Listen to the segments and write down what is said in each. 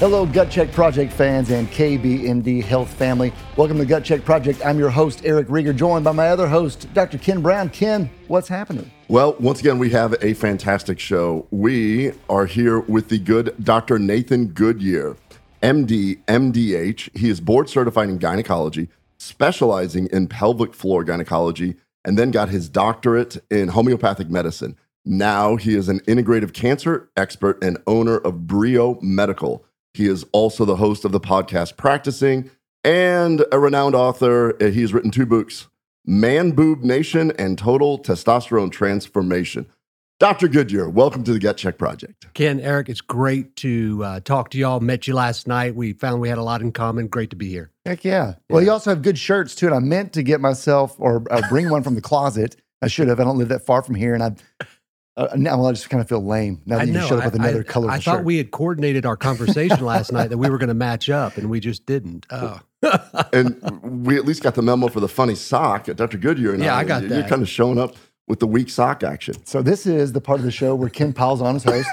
Hello, Gut Check Project fans and KBMD Health family. Welcome to Gut Check Project. I'm your host, Eric Rieger, joined by my other host, Dr. Ken Brown. Ken, what's happening? Well, once again, we have a fantastic show. We are here with the good Dr. Nathan Goodyear, MD, MDH. He is board certified in gynecology, specializing in pelvic floor gynecology, and then got his doctorate in homeopathic medicine. Now he is an integrative cancer expert and owner of Brio Medical. He is also the host of the podcast Practicing and a renowned author. He's written two books, Man, Boob Nation and Total Testosterone Transformation. Dr. Goodyear, welcome to the Gut Check Project. Ken, Eric, it's great to talk to y'all. Met you last night. We found we had a lot in common. Great to be here. Heck yeah. Well, you also have good shirts too. And I meant to get myself or bring one from the closet. I should have. I don't live that far from here. And Now I just kind of feel lame now that you showed up with another colorful shirt. I thought we had coordinated our conversation last night that we were going to match up, and we just didn't. Oh. And we at least got the memo for the funny sock. Dr. Goodyear and I got that. You're kind of showing up with the weak sock action. So this is the part of the show where Ken Powell's on as host,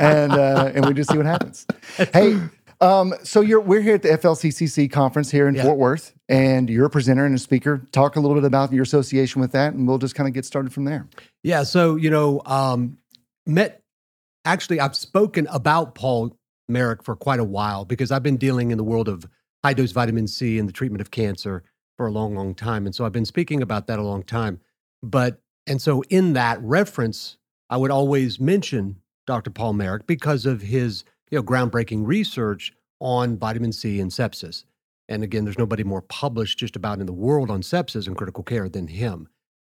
and we just see what happens. Hey, so we're here at the FLCCC conference here in Fort Worth, and you're a presenter and a speaker. Talk a little bit about your association with that, and we'll just kind of get started from there. Yeah, so, I've spoken about Paul Merrick for quite a while because I've been dealing in the world of high-dose vitamin C and the treatment of cancer for a long, long time. And so I've been speaking about that a long time. And so in that reference, I would always mention Dr. Paul Merrick because of his groundbreaking research on vitamin C and sepsis. And again, there's nobody more published just about in the world on sepsis and critical care than him.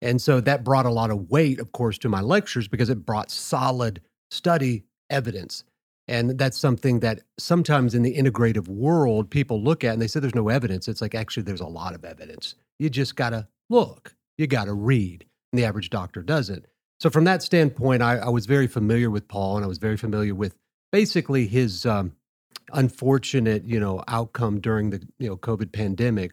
And so that brought a lot of weight, of course, to my lectures because it brought solid study evidence. And that's something that sometimes in the integrative world, people look at and they say there's no evidence. It's like, actually, there's a lot of evidence. You just got to look. You got to read. And the average doctor doesn't. So from that standpoint, I was very familiar with Paul, and I was very familiar with basically his unfortunate, outcome during the COVID pandemic,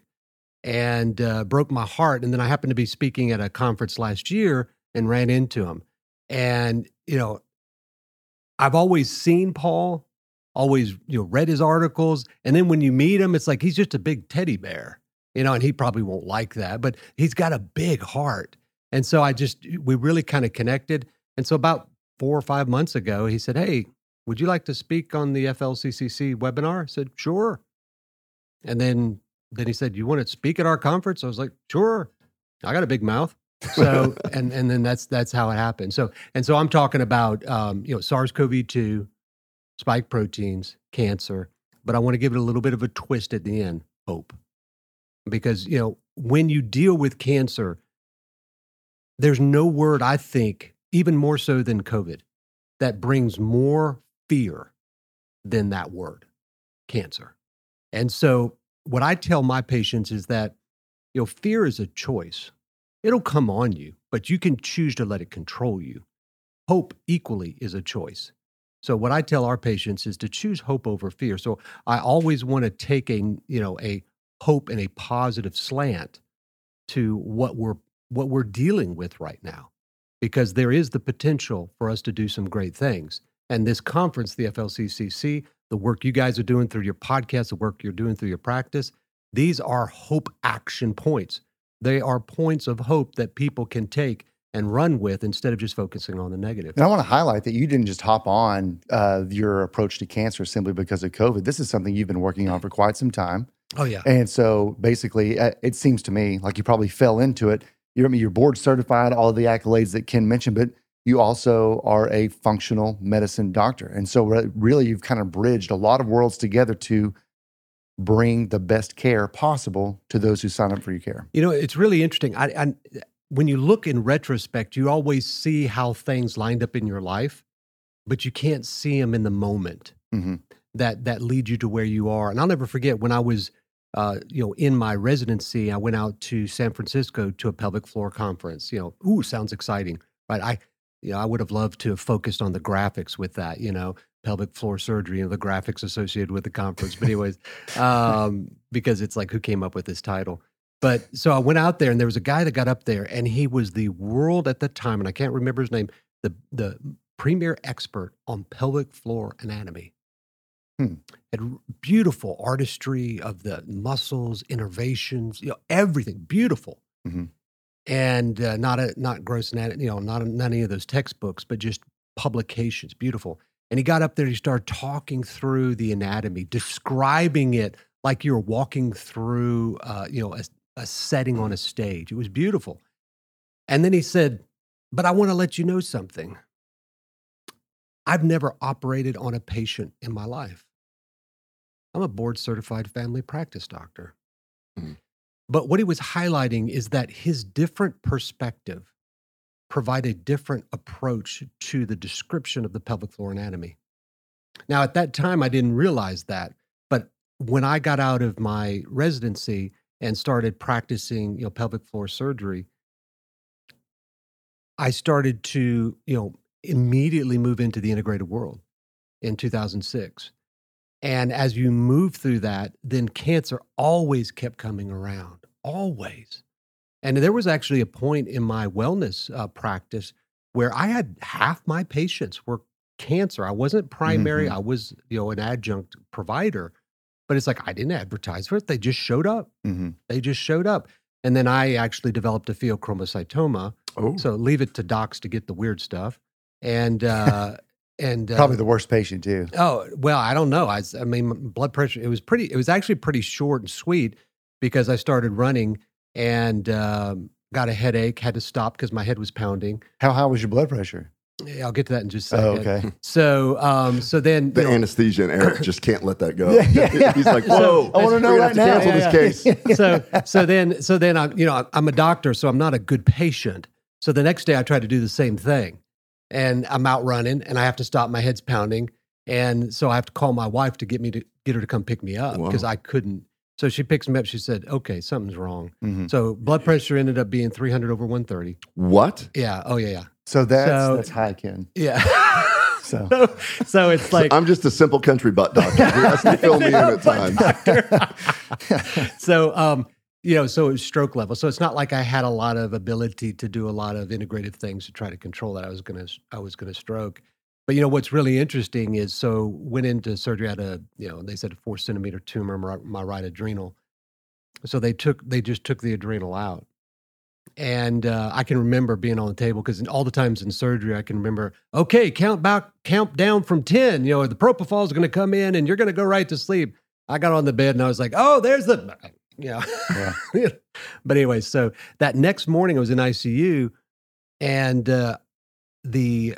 and broke my heart. And then I happened to be speaking at a conference last year and ran into him. And I've always seen Paul, always read his articles, and then when you meet him, it's like he's just a big teddy bear, And he probably won't like that, but he's got a big heart. And so we really kind of connected. And so about 4 or 5 months ago, he said, "Hey, would you like to speak on the FLCCC webinar?" I said, "Sure." And then he said, "You want to speak at our conference?" I was like, "Sure. I got a big mouth." So, and then that's how it happened. So I'm talking about, SARS-CoV-2, spike proteins, cancer, but I want to give it a little bit of a twist at the end, hope. Because, when you deal with cancer, there's no word, I think, even more so than COVID, that brings more fear than that word, cancer. And so what I tell my patients is that, fear is a choice. It'll come on you, but you can choose to let it control you. Hope equally is a choice. So what I tell our patients is to choose hope over fear. So I always want to take a hope and a positive slant to what we're dealing with right now, because there is the potential for us to do some great things. And this conference, the FLCCC, the work you guys are doing through your podcast, the work you're doing through your practice, these are hope action points. They are points of hope that people can take and run with instead of just focusing on the negative. And I want to highlight that you didn't just hop on your approach to cancer simply because of COVID. This is something you've been working on for quite some time. Oh, yeah. And so basically, it seems to me like you probably fell into it. You're board certified, all of the accolades that Ken mentioned, but you also are a functional medicine doctor. And so really you've kind of bridged a lot of worlds together to bring the best care possible to those who sign up for your care. It's really interesting. I when you look in retrospect, you always see how things lined up in your life, but you can't see them in the moment that lead you to where you are. And I'll never forget when I was, in my residency, I went out to San Francisco to a pelvic floor conference. Ooh, sounds exciting, right? I would have loved to have focused on the graphics with that, pelvic floor surgery and the graphics associated with the conference. But anyways, because it's like, who came up with this title? But so I went out there and there was a guy that got up there and he was the world at the time, and I can't remember his name, the premier expert on pelvic floor anatomy. And beautiful artistry of the muscles, innervations, everything beautiful. Mm-hmm. And not gross anatomy, not any of those textbooks, but just publications, beautiful. And he got up there, he started talking through the anatomy, describing it like you were walking through, a setting on a stage. It was beautiful. And then he said, but I want to let you know something. I've never operated on a patient in my life. I'm a board-certified family practice doctor. Mm-hmm. But what he was highlighting is that his different perspective provide a different approach to the description of the pelvic floor anatomy. Now, at that time, I didn't realize that, but when I got out of my residency and started practicing, pelvic floor surgery, I started to, immediately move into the integrated world in 2006. And as you move through that, then cancer always kept coming around, always. And there was actually a point in my wellness practice where I had half my patients were cancer. I wasn't primary. Mm-hmm. I was, an adjunct provider. But it's like I didn't advertise for it. They just showed up. Mm-hmm. They just showed up. And then I actually developed a pheochromocytoma. Oh. So leave it to docs to get the weird stuff. And probably the worst patient too. Oh, well, I don't know. I mean, blood pressure, it was actually pretty short and sweet because I started running and got a headache, had to stop because my head was pounding. How high was your blood pressure? Yeah, I'll get to that in just a second. Oh, okay. So, so then the anesthesia and Eric just can't let that go. Yeah. He's like, "Whoa, I want to know right now." Cancel this case. So then I'm a doctor, so I'm not a good patient. So the next day I try to do the same thing, and I'm out running, and I have to stop. My head's pounding, and so I have to call my wife to get her to come pick me up because I couldn't. So she picks me up. She said, okay, something's wrong. Mm-hmm. So blood pressure ended up being 300 over 130. What? Yeah. Oh, yeah. So that's high, Ken. Yeah. So it's like. So I'm just a simple country butt doctor. He has to fill me in at times. So it was stroke level. So it's not like I had a lot of ability to do a lot of integrative things to try to control that. I was going to stroke. But, what's really interesting is, so went into surgery, had a, they said a 4-centimeter tumor in my right adrenal. So they just took the adrenal out. And I can remember being on the table because all the times in surgery, I can remember, okay, count down from 10, the propofol is going to come in and you're going to go right to sleep. I got on the bed and I was like, oh, there's the, yeah. But anyway, so that next morning I was in ICU and, the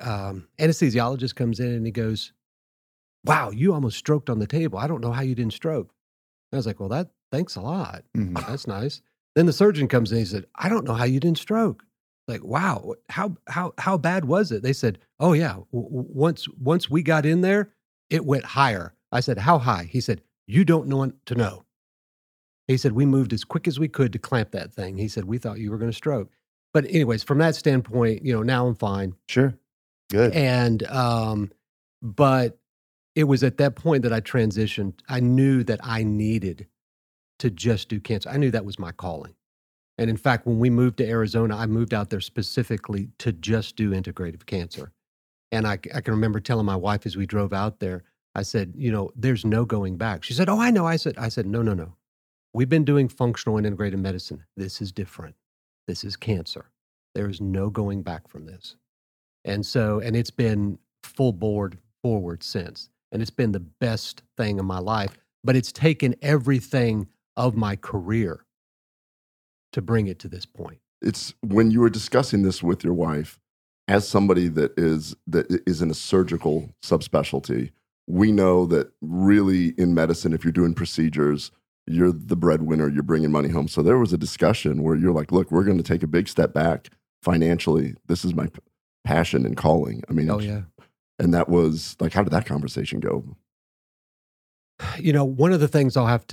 anesthesiologist comes in and he goes, wow, you almost stroked on the table. I don't know how you didn't stroke. And I was like, well, thanks a lot. Mm-hmm. That's nice. Then the surgeon comes in and he said, I don't know how you didn't stroke. Like, wow, how bad was it? They said, oh yeah, once we got in there, it went higher. I said, how high? He said, you don't want to know. He said, we moved as quick as we could to clamp that thing. He said, we thought you were going to stroke. But anyways, from that standpoint, now I'm fine. Sure. Good. And, but it was at that point that I transitioned. I knew that I needed to just do cancer. I knew that was my calling. And in fact, when we moved to Arizona, I moved out there specifically to just do integrative cancer. And I can remember telling my wife as we drove out there, I said, there's no going back. She said, oh, I know. I said, no. We've been doing functional and integrative medicine. This is different. This is cancer. There is no going back from this. And so, and it's been full board forward since. And it's been the best thing in my life, but it's taken everything of my career to bring it to this point. It's when you were discussing this with your wife, as somebody that is in a surgical subspecialty, we know that really in medicine, if you're doing procedures, you're the breadwinner, you're bringing money home. So there was a discussion where you're like, look, we're going to take a big step back financially. This is my passion and calling. I mean, oh yeah. And that was like, how did that conversation go? One of the things I'll have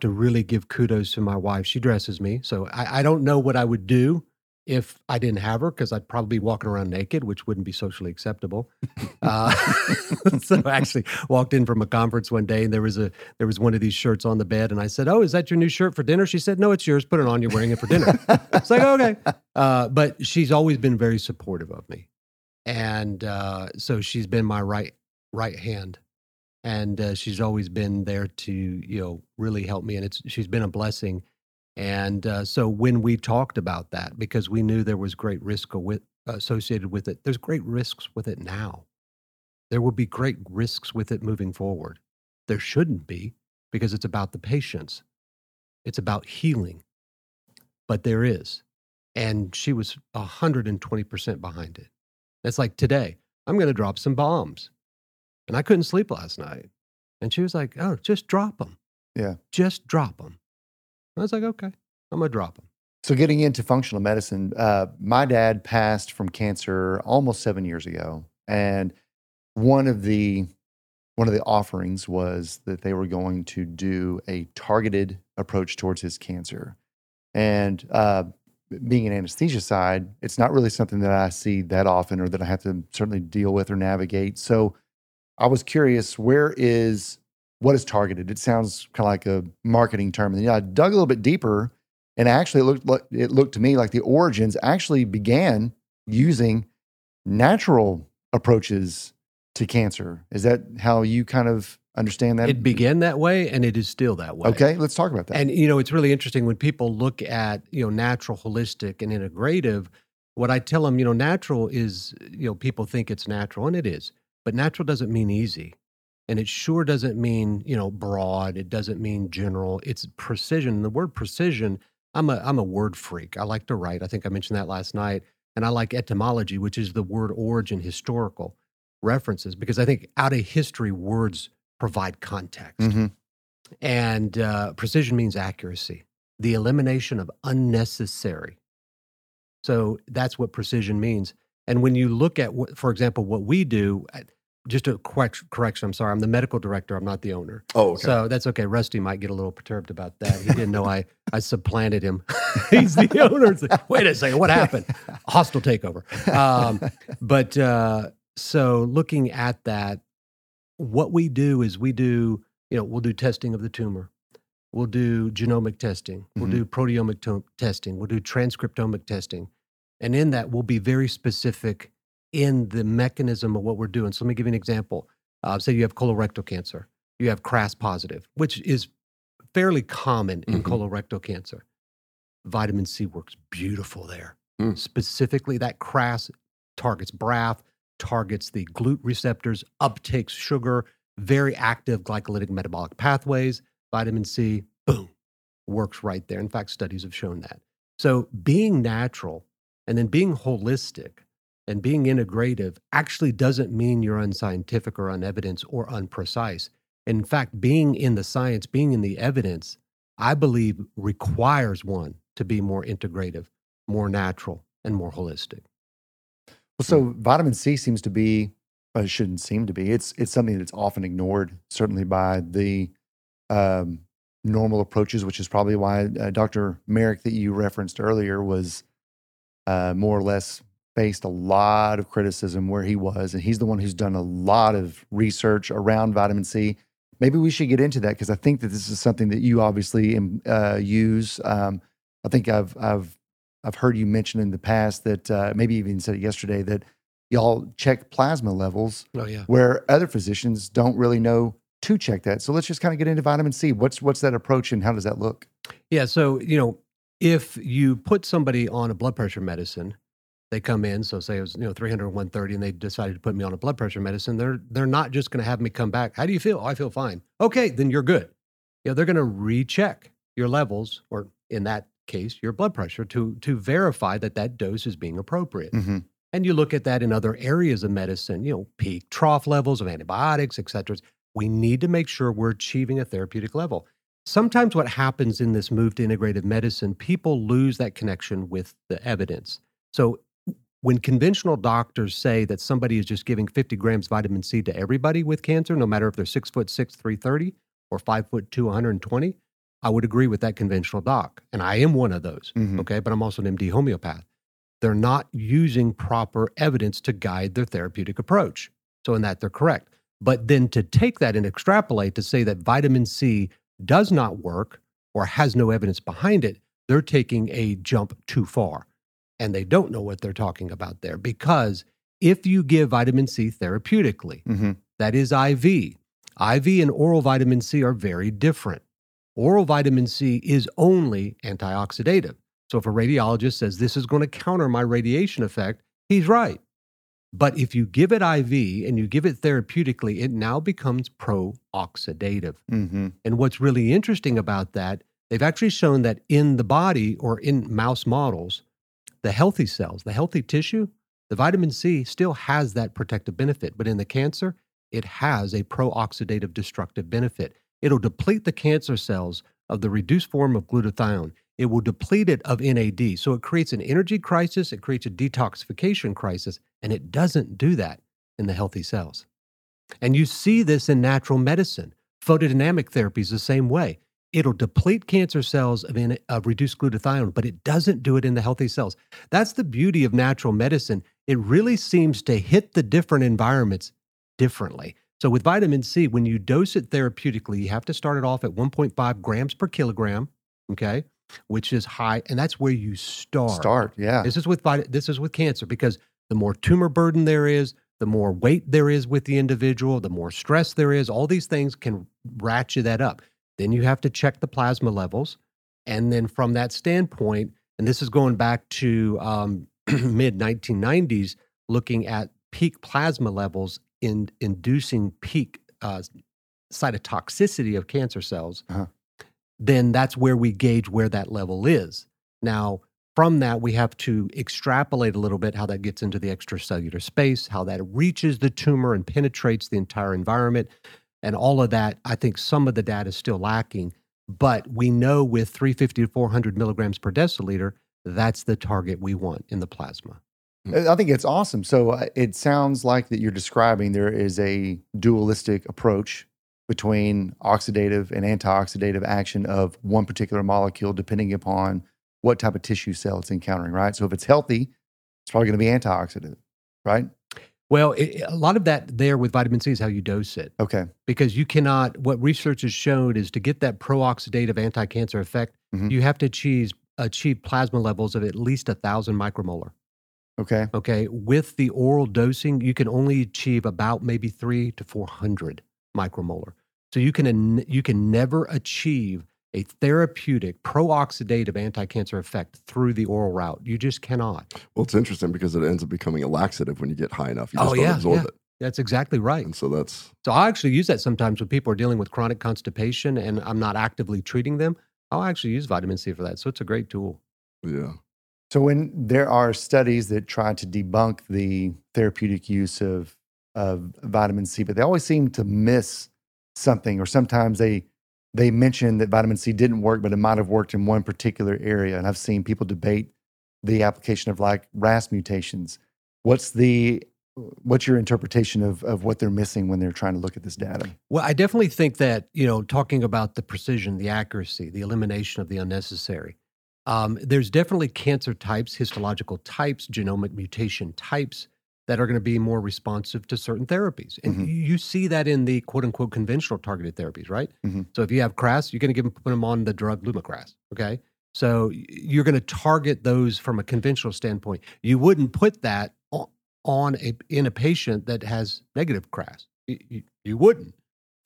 to really give kudos to my wife. She dresses me. So I don't know what I would do if I didn't have her, because I'd probably be walking around naked, which wouldn't be socially acceptable. So I actually walked in from a conference one day, and there was one of these shirts on the bed, and I said, oh, is that your new shirt for dinner? She said, no, it's yours. Put it on. You're wearing it for dinner. It's like, okay. But she's always been very supportive of me. And so she's been my right hand And she's always been there to, you know, really help me. And she's been a blessing. And so when we talked about that, because we knew there was great risk associated with it, there's great risks with it now. There will be great risks with it moving forward. There shouldn't be, because it's about the patients. It's about healing. But there is. And she was 120% behind it. It's like, today, I'm going to drop some bombs. And I couldn't sleep last night. And she was like, oh, just drop them. Yeah. Just drop them. I was like, okay, I'm going to drop them. So getting into functional medicine, my dad passed from cancer almost 7 years ago. And one of the offerings was that they were going to do a targeted approach towards his cancer. And being an anesthesia side, it's not really something that I see that often, or that I have to certainly deal with or navigate. So I was curious, what is targeted? It sounds kind of like a marketing term. And I dug a little bit deeper, and actually it looked to me like the origins actually began using natural approaches to cancer. Is that how you kind of understand that? It began that way, and it is still that way. Okay, let's talk about that. And, you know, it's really interesting when people look at, you know, natural, holistic, and integrative. What I tell them, you know, natural is, you know, people think it's natural, and it is. But natural doesn't mean easy. And it sure doesn't mean, you know, broad. It doesn't mean general. It's precision. And the word precision, I'm a word freak. I like to write. I think I mentioned that last night. And I like etymology, which is the word origin, historical references, because I think out of history, words provide context. Mm-hmm. And precision means accuracy, the elimination of unnecessary. So that's what precision means. And when you look at, for example, what we do... Just a correction, I'm sorry. I'm the medical director. I'm not the owner. Oh, okay. So that's okay. Rusty might get a little perturbed about that. He didn't know I supplanted him. He's the owner. Wait a second. What happened? Hostile takeover. So looking at that, what we do is we'll do testing of the tumor. We'll do genomic testing. We'll do proteomic testing. We'll do transcriptomic testing. And in that, we'll be very specific in the mechanism of what we're doing. So let me give you an example. Say you have colorectal cancer. You have KRAS positive, which is fairly common in colorectal cancer. Vitamin C works beautiful there. Mm. Specifically, that KRAS targets BRAF, targets the GLUT receptors, uptakes sugar, very active glycolytic metabolic pathways. Vitamin C, boom, works right there. In fact, studies have shown that. So being natural and then being holistic and being integrative actually doesn't mean you're unscientific or unevidenced or unprecise. In fact, being in the science, being in the evidence, I believe requires one to be more integrative, more natural, and more holistic. Well, so vitamin C seems to be, it shouldn't seem to be, it's something that's often ignored, certainly by the normal approaches, which is probably why Dr. Merrick that you referenced earlier was more or less faced a lot of criticism where he was, and he's the one who's done a lot of research around vitamin C. Maybe we should get into that, because I think that this is something that you obviously use. I think I've heard you mention in the past that maybe even said it yesterday that y'all check plasma levels. Oh, yeah. Where other physicians don't really know to check that. So let's just kind of get into vitamin C. What's that approach, and how does that look? Yeah. So, you know, if you put somebody on a blood pressure medicine. They come in, so say it was, you know, 300 or 130, and they decided to put me on a blood pressure medicine. They're not just going to have me come back. How do you feel? Oh, I feel fine. Okay, then you're good. You know, they're going to recheck your levels, or in that case, your blood pressure, to verify that that dose is being appropriate. Mm-hmm. And you look at that in other areas of medicine, you know, peak trough levels of antibiotics, et cetera. We need to make sure we're achieving a therapeutic level. Sometimes what happens in this move to integrative medicine, people lose that connection with the evidence. So when conventional doctors say that somebody is just giving 50 grams vitamin C to everybody with cancer, no matter if they're 6'6", 330, or 5'2", 120, I would agree with that conventional doc. And I am one of those, okay? But I'm also an MD homeopath. They're not using proper evidence to guide their therapeutic approach. So in that, they're correct. But then to take that and extrapolate to say that vitamin C does not work or has no evidence behind it, they're taking a jump too far. And they don't know what they're talking about there, because if you give vitamin C therapeutically, that is IV. IV and oral vitamin C are very different. Oral vitamin C is only antioxidative. So if a radiologist says, this is going to counter my radiation effect, he's right. But if you give it IV and you give it therapeutically, it now becomes pro-oxidative. Mm-hmm. And what's really interesting about that, they've actually shown that in the body or in mouse models, the healthy cells, the healthy tissue, the vitamin C still has that protective benefit. But in the cancer, it has a pro-oxidative destructive benefit. It'll deplete the cancer cells of the reduced form of glutathione. It will deplete it of NAD. So it creates an energy crisis, it creates a detoxification crisis, and it doesn't do that in the healthy cells. And you see this in natural medicine. Photodynamic therapy is the same way. It'll deplete cancer cells of reduced glutathione, but it doesn't do it in the healthy cells. That's the beauty of natural medicine. It really seems to hit the different environments differently. So with vitamin C, when you dose it therapeutically, you have to start it off at 1.5 grams per kilogram, okay, which is high, and that's where you start. This is with cancer, because the more tumor burden there is, the more weight there is with the individual, the more stress there is, all these things can ratchet that up. Then you have to check the plasma levels. And then from that standpoint, and this is going back to mid-1990s, looking at peak plasma levels in inducing peak cytotoxicity of cancer cells, then that's where we gauge where that level is. Now, from that, we have to extrapolate a little bit how that gets into the extracellular space, how that reaches the tumor and penetrates the entire environment. And all of that, I think some of the data is still lacking, but we know with 350 to 400 milligrams per deciliter, that's the target we want in the plasma. I think it's awesome. So it sounds like that you're describing there is a dualistic approach between oxidative and antioxidative action of one particular molecule, depending upon what type of tissue cell it's encountering, right? So if it's healthy, it's probably going to be antioxidant, right? Well, a lot of that there with vitamin C is how you dose it. Okay. Because you cannot, what research has shown is to get that pro-oxidative anti-cancer effect, you have to achieve plasma levels of at least 1,000 micromolar. Okay. Okay. With the oral dosing, you can only achieve about maybe 300 to 400 micromolar. So you can never achieve a therapeutic pro-oxidative anti-cancer effect through the oral route. You just cannot. Well, it's interesting because it ends up becoming a laxative when you get high enough. You just don't absorb it. That's exactly right. And so I actually use that sometimes when people are dealing with chronic constipation and I'm not actively treating them. I'll actually use vitamin C for that. So it's a great tool. Yeah. So when there are studies that try to debunk the therapeutic use of vitamin C, but they always seem to miss something, or sometimes they mention that vitamin C didn't work, but it might have worked in one particular area. And I've seen people debate the application of like RAS mutations. What's your interpretation of what they're missing when they're trying to look at this data? Well, I definitely think that, talking about the precision, the accuracy, the elimination of the unnecessary, there's definitely cancer types, histological types, genomic mutation types that are going to be more responsive to certain therapies. And you see that in the quote-unquote conventional targeted therapies, right? So if you have KRAS, you're going to put them on the drug Lumakras, okay? So you're going to target those from a conventional standpoint. You wouldn't put that in a patient that has negative KRAS. You wouldn't.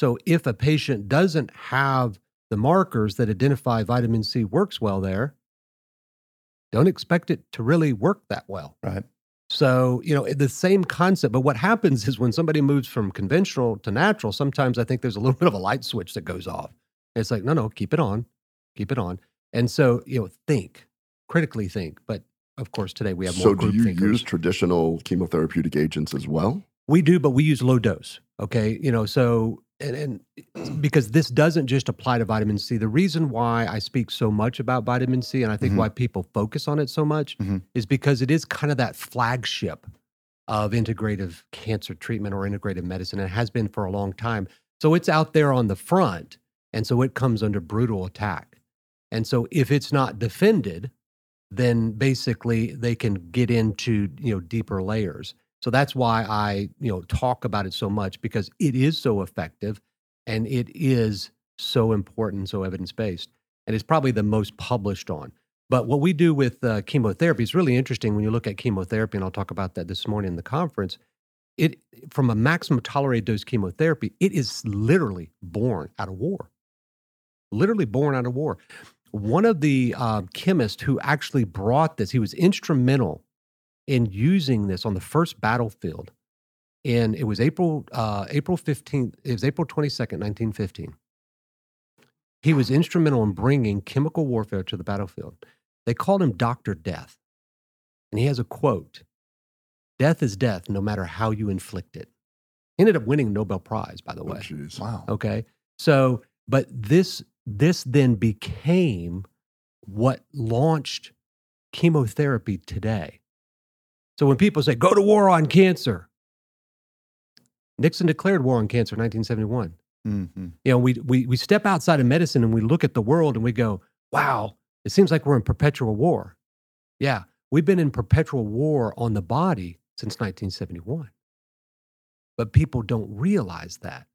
So if a patient doesn't have the markers that identify vitamin C works well there, don't expect it to really work that well. Right. So, the same concept, but what happens is when somebody moves from conventional to natural, sometimes I think there's a little bit of a light switch that goes off. It's like, no, keep it on. And so, critically think. But of course, today we have more group thinkers. So do you use traditional chemotherapeutic agents as well? We do, but we use low dose, okay? And because this doesn't just apply to vitamin C. The reason why I speak so much about vitamin C, and I think why people focus on it so much, is because it is kind of that flagship of integrative cancer treatment or integrative medicine. And it has been for a long time. So it's out there on the front, and so it comes under brutal attack. And so if it's not defended, then basically they can get into deeper layers. So that's why I, talk about it so much, because it is so effective and it is so important, so evidence-based, and it's probably the most published on. But what we do with chemotherapy is really interesting when you look at chemotherapy, and I'll talk about that this morning in the conference, it from a maximum tolerated dose chemotherapy, it is literally born out of war. Literally born out of war. One of the chemists who actually brought this, he was instrumental in using this on the first battlefield. And it was April 22nd, 1915. He was instrumental in bringing chemical warfare to the battlefield. They called him Dr. Death. And he has a quote, "Death is death, no matter how you inflict it." He ended up winning a Nobel Prize, by the way. Geez. Wow. Okay. So, but this then became what launched chemotherapy today. So when people say, go to war on cancer, Nixon declared war on cancer in 1971. Mm-hmm. You know, we step outside of medicine and we look at the world and we go, wow, it seems like we're in perpetual war. Yeah, we've been in perpetual war on the body since 1971. But people don't realize that.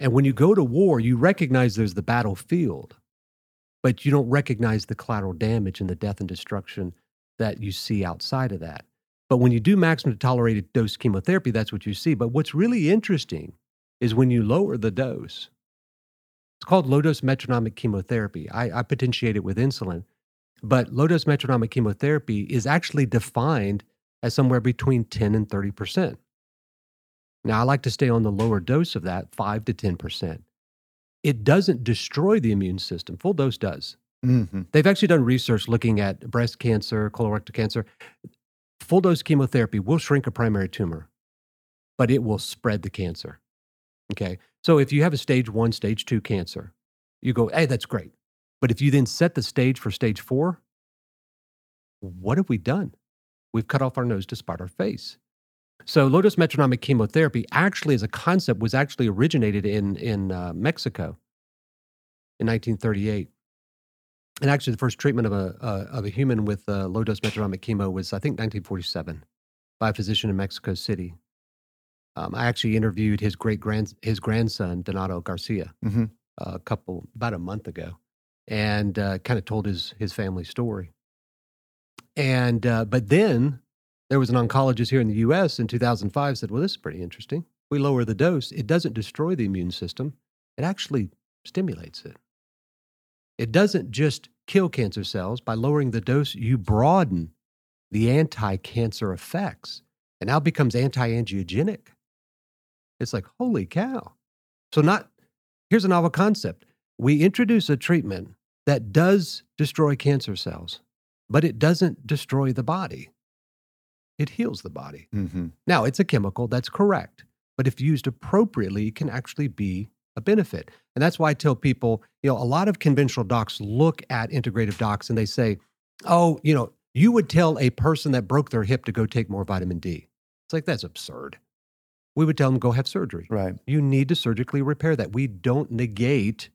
And when you go to war, you recognize there's the battlefield, but you don't recognize the collateral damage and the death and destruction that you see outside of that. But when you do maximum tolerated dose chemotherapy, that's what you see. But what's really interesting is when you lower the dose, it's called low-dose metronomic chemotherapy. I potentiate it with insulin, but low-dose metronomic chemotherapy is actually defined as somewhere between 10 and 30%. Now, I like to stay on the lower dose of that, 5 to 10%. It doesn't destroy the immune system. Full dose does. Mm-hmm. They've actually done research looking at breast cancer, colorectal cancer. Full dose chemotherapy will shrink a primary tumor, but it will spread the cancer. Okay. So if you have a stage 1, stage 2 cancer, you go, hey, that's great. But if you then set the stage for stage 4, what have we done? We've cut off our nose to spite our face. So low-dose metronomic chemotherapy actually as a concept was actually originated in Mexico in 1938. And actually the first treatment of a human with low-dose metronomic chemo was, I think, 1947 by a physician in Mexico City. I actually interviewed his grandson, Donato Garcia, mm-hmm. About a month ago, and kind of told his family story. And but then there was an oncologist here in the U.S. in 2005 said, well, this is pretty interesting. We lower the dose. It doesn't destroy the immune system. It actually stimulates it. It doesn't just kill cancer cells. By lowering the dose, you broaden the anti-cancer effects. It now becomes anti-angiogenic. It's like, holy cow. So here's a novel concept. We introduce a treatment that does destroy cancer cells, but it doesn't destroy the body. It heals the body. Mm-hmm. Now, it's a chemical, that's correct. But if used appropriately, it can actually be a benefit. And that's why I tell people, you know, a lot of conventional docs look at integrative docs and they say, oh, you know, you would tell a person that broke their hip to go take more vitamin D. It's like, that's absurd. We would tell them, go have surgery. Right. You need to surgically repair that. We don't negate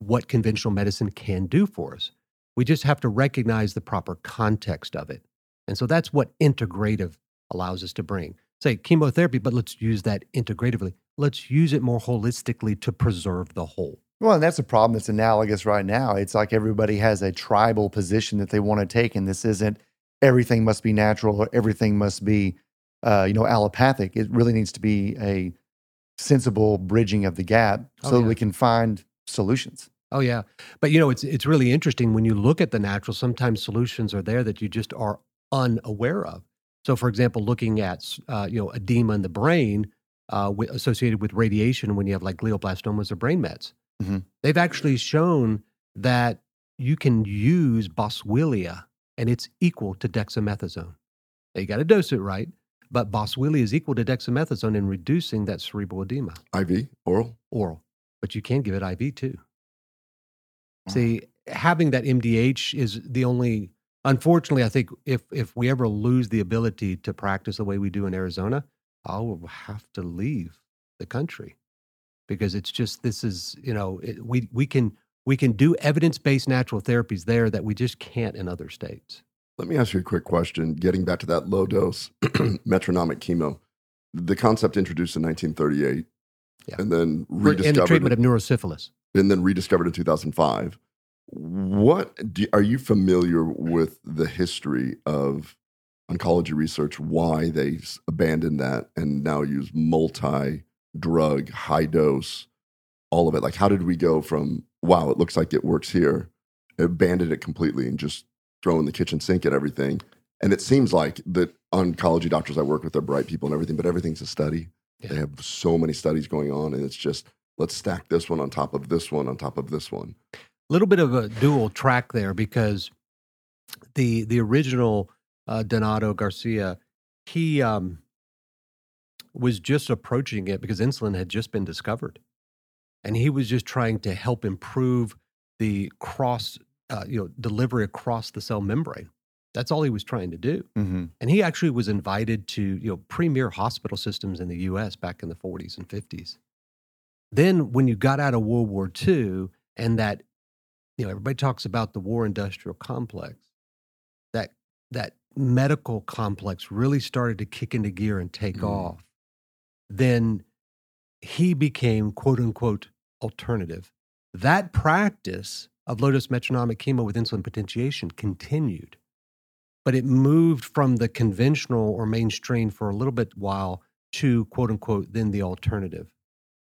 what conventional medicine can do for us. We just have to recognize the proper context of it. And so that's what integrative allows us to bring. Say chemotherapy, but let's use that integratively. Let's use it more holistically to preserve the whole. Well, and that's a problem that's analogous right now. It's like everybody has a tribal position that they want to take, and this isn't everything must be natural or everything must be, allopathic. It really needs to be a sensible bridging of the gap that we can find solutions. Oh, yeah. But, you know, it's really interesting when you look at the natural, sometimes solutions are there that you just are unaware of. So, for example, looking at, edema in the brain associated with radiation when you have like glioblastomas or brain mets. Mm-hmm. They've actually shown that you can use Boswellia and it's equal to dexamethasone. Now you got to dose it right, but Boswellia is equal to dexamethasone in reducing that cerebral edema. IV, oral? Oral, but you can give it IV too. Oh. See, having that MDH is the only, unfortunately, I think if we ever lose the ability to practice the way we do in Arizona, I will have to leave the country. Because it's just, this is, we can do evidence-based natural therapies there that we just can't in other states. Let me ask you a quick question, getting back to that low-dose metronomic chemo. The concept introduced in 1938 and then rediscovered. And the treatment of neurosyphilis. And then rediscovered in 2005. Are you familiar with the history of oncology research why they abandoned that and now use multi-drug, high-dose, all of it. Like, how did we go from, wow, it looks like it works here, abandoned it completely and just throw in the kitchen sink at everything? And it seems like the oncology doctors I work with are bright people and everything, but everything's a study. Yeah. They have so many studies going on, and it's just, let's stack this one on top of this one on top of this one. A little bit of a dual track there, because the original Donato Garcia, he was just approaching it because insulin had just been discovered. And he was just trying to help improve the delivery across the cell membrane. That's all he was trying to do. Mm-hmm. And he actually was invited to, premier hospital systems in the U.S. back in the 40s and 50s. Then when you got out of World War II and that, everybody talks about the war industrial complex, that medical complex really started to kick into gear and take off. Then he became, quote unquote, alternative. That practice of low-dose metronomic chemo with insulin potentiation continued, but it moved from the conventional or mainstream for a little bit while to, quote unquote, then the alternative,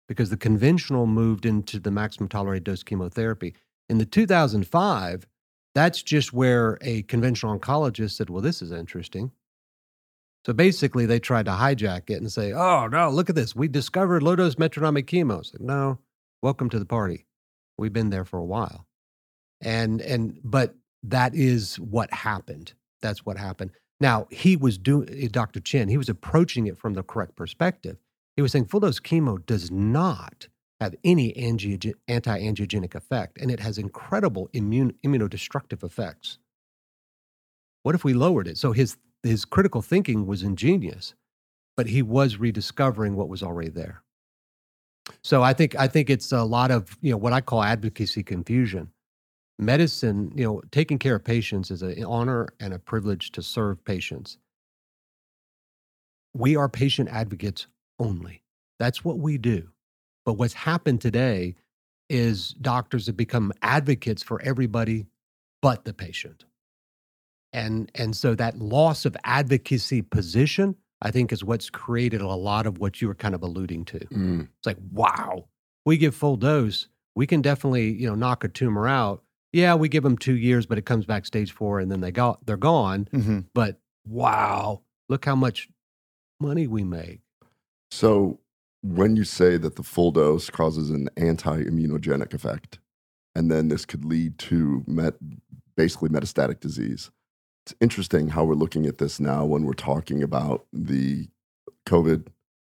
because the conventional moved into the maximum tolerated dose chemotherapy. In the 2005, that's just where a conventional oncologist said, well, this is interesting. So basically, they tried to hijack it and say, oh, no, look at this. We discovered low-dose metronomic chemo. It's like, no, welcome to the party. We've been there for a while. But that is what happened. That's what happened. Now, Dr. Chen, he was approaching it from the correct perspective. He was saying full-dose chemo does not have any anti-angiogenic effect, and it has incredible immunodestructive effects. What if we lowered it? So his critical thinking was ingenious, but he was rediscovering what was already there. So I think it's a lot of what I call advocacy confusion. Medicine, taking care of patients is an honor and a privilege to serve patients. We are patient advocates only. That's what we do. But what's happened today is doctors have become advocates for everybody but the patient. And so that loss of advocacy position, I think, is what's created a lot of what you were kind of alluding to. It's like, wow, we give full dose. We can definitely, knock a tumor out. Yeah, we give them 2 years, but it comes back stage 4 and then they're gone. Mm-hmm. But wow, look how much money we make. So when you say that the full dose causes an anti-immunogenic effect, and then this could lead to basically metastatic disease, it's interesting how we're looking at this now when we're talking about the COVID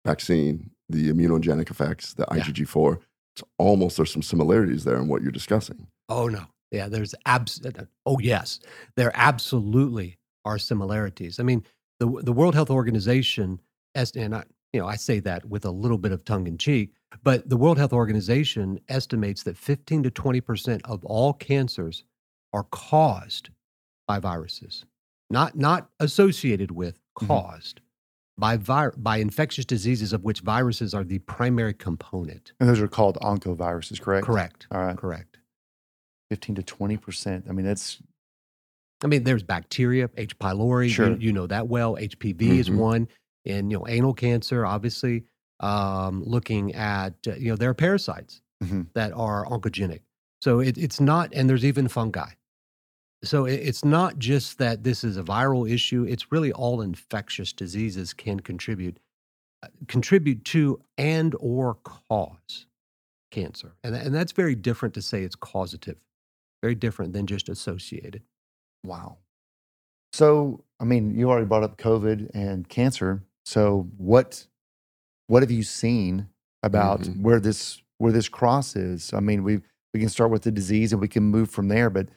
vaccine, the immunogenic effects, the IgG4. It's almost, there's some similarities there in what you're discussing. Oh, no. Yeah, there's there absolutely are similarities. I mean, the World Health Organization, I say that with a little bit of tongue in cheek, but the World Health Organization estimates that 15 to 20% of all cancers are caused by viruses, not associated with, caused by infectious diseases of which viruses are the primary component. And those are called oncoviruses, correct? Correct. All right. Correct. 15 to 20%. There's bacteria, H. pylori, sure. You know that well. HPV is one. And anal cancer, obviously, looking at there are parasites that are oncogenic. So it's not, and there's even fungi. So it's not just that this is a viral issue. It's really all infectious diseases can contribute to and or cause cancer, and that's very different to say it's causative. Very different than just associated. Wow. So you already brought up COVID and cancer. So what have you seen about where this cross is? We can start with the disease and we can move from there, but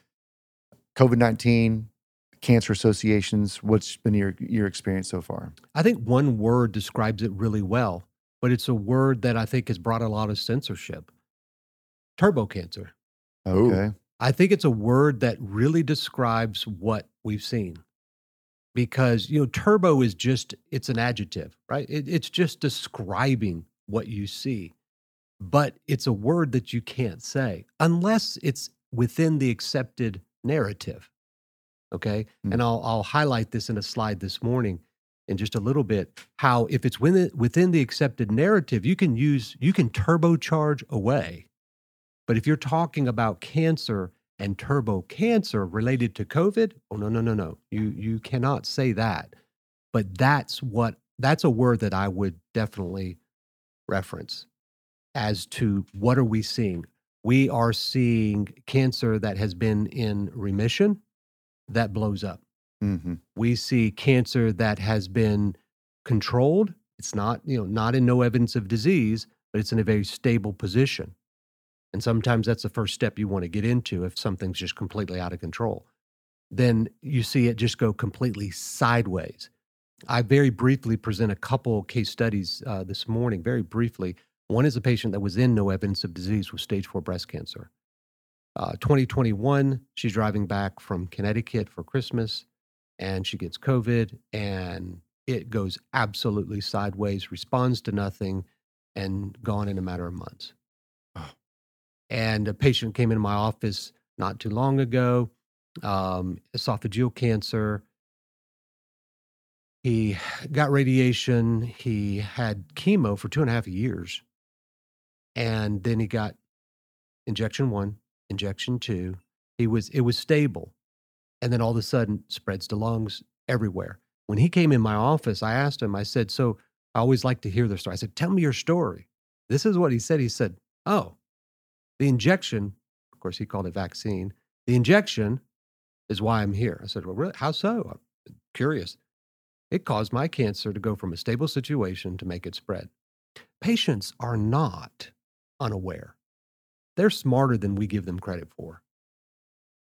COVID-19, cancer associations, what's been your experience so far? I think one word describes it really well, but it's a word that I think has brought a lot of censorship. Turbocancer. Okay. I think it's a word that really describes what we've seen. Because, turbo is just, it's an adjective, right? It's just describing what you see. But it's a word that you can't say unless it's within the accepted narrative. okay? Mm-hmm. And I'll highlight this in a slide this morning in just a little bit, how if it's within the accepted narrative, you can turbocharge away. But if you're talking about cancer and turbocancer related to COVID, oh, no. You cannot say that. But that's a word that I would definitely reference as to what are we seeing? We are seeing cancer that has been in remission that blows up. Mm-hmm. We see cancer that has been controlled. It's not, not in no evidence of disease, but it's in a very stable position. And sometimes that's the first step you want to get into if something's just completely out of control. Then you see it just go completely sideways. I very briefly present a couple case studies this morning, very briefly. One is a patient that was in no evidence of disease with stage 4 breast cancer. 2021, she's driving back from Connecticut for Christmas, and she gets COVID, and it goes absolutely sideways, responds to nothing, and gone in a matter of months. Oh. And a patient came into my office not too long ago, esophageal cancer. He got radiation. He had chemo for 2.5 years. And then he got injection 1, injection 2. It was stable. And then all of a sudden spreads to lungs everywhere. When he came in my office, I asked him, I said, so I always like to hear their story. I said, tell me your story. This is what he said. He said, oh, the injection, of course he called it vaccine. The injection is why I'm here. I said, well, really? How so? I'm curious. It caused my cancer to go from a stable situation to make it spread. Patients are not unaware. They're smarter than we give them credit for.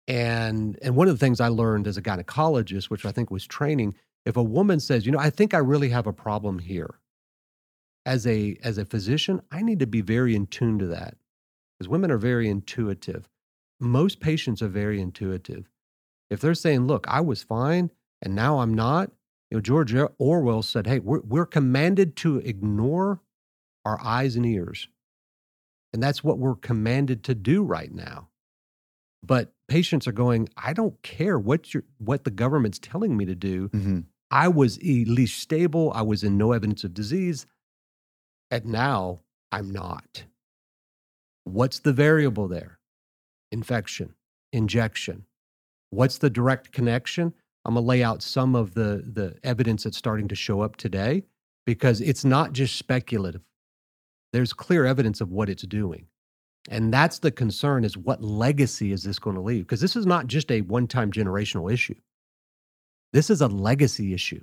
And one of the things I learned as a gynecologist, which I think was training, if a woman says, I think I really have a problem here, as a physician, I need to be very in tune to that, because women are very intuitive. Most patients are very intuitive. If they're saying, look, I was fine, and now I'm not, George Orwell said, hey, we're commanded to ignore our eyes and ears. And that's what we're commanded to do right now. But patients are going, I don't care what the government's telling me to do. Mm-hmm. I was at least stable. I was in no evidence of disease. And now I'm not. What's the variable there? Infection, injection. What's the direct connection? I'm going to lay out some of the evidence that's starting to show up today, because it's not just speculative. There's clear evidence of what it's doing. And that's the concern, is what legacy is this going to leave? Because this is not just a one-time generational issue. This is a legacy issue.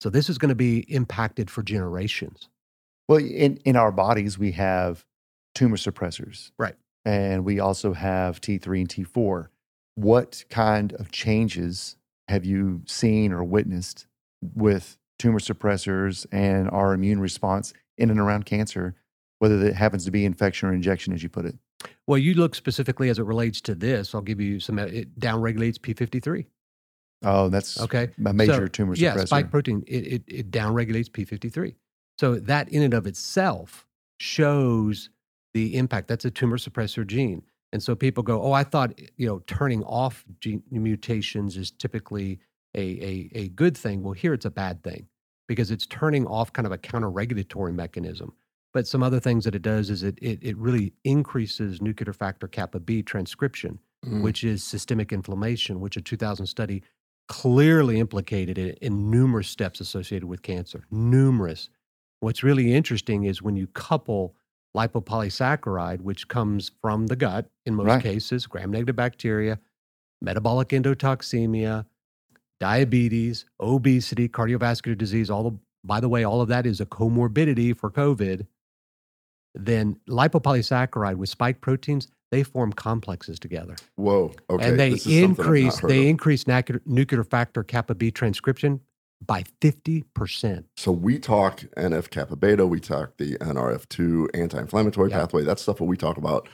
So this is going to be impacted for generations. Well, in our bodies, we have tumor suppressors. Right. And we also have T3 and T4. What kind of changes have you seen or witnessed with tumor suppressors and our immune response in and around cancer, whether that happens to be infection or injection, as you put it? Well, you look specifically as it relates to this. I'll give you some. It downregulates P53. Oh, that's okay. A major tumor suppressor. Yeah, spike protein. It downregulates P53. So that in and of itself shows the impact. That's a tumor suppressor gene. And so people go, oh, I thought, turning off gene mutations is typically a good thing. Well, here it's a bad thing, because it's turning off kind of a counter-regulatory mechanism. But some other things that it does is it really increases nuclear factor kappa B transcription, which is systemic inflammation, which a 2000 study clearly implicated in numerous steps associated with cancer, numerous. What's really interesting is when you couple lipopolysaccharide, which comes from the gut in most cases, gram-negative bacteria, metabolic endotoxemia, diabetes, obesity, cardiovascular disease, by the way, all of that is a comorbidity for COVID. Then lipopolysaccharide with spike proteins, they form complexes together. Whoa. Okay. And they increase nuclear factor kappa B transcription by 50%. So we talk NF-kappa beta, we talk the NRF2 anti-inflammatory pathway. That's stuff that we talk about.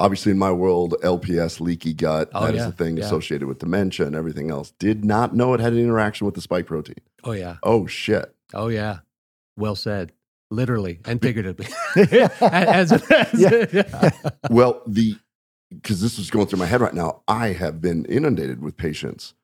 Obviously, in my world, LPS, leaky gut, that is the thing associated with dementia and everything else. Did not know it had an interaction with the spike protein. Oh, yeah. Oh, shit. Oh, yeah. Well said. Literally and figuratively. Well, the because this is going through my head right now, I have been inundated with patients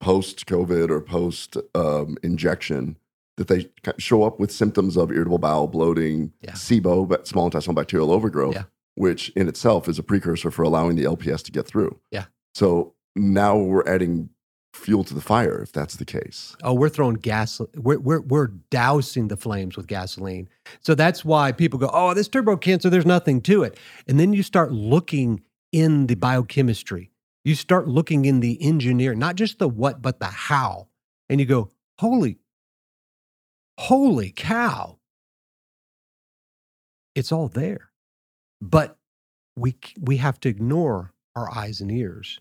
post-COVID or post-injection that they show up with symptoms of irritable bowel, bloating, SIBO, but small intestinal bacterial overgrowth, which in itself is a precursor for allowing the LPS to get through. Yeah. So now we're adding fuel to the fire if that's the case. Oh, we're throwing gas. We're dousing the flames with gasoline. So that's why people go, oh, this turbocancer, there's nothing to it. And then you start looking in the biochemistry. You start looking in the engineering, not just the what, but the how. And you go, holy cow. It's all there. But we have to ignore our eyes and ears.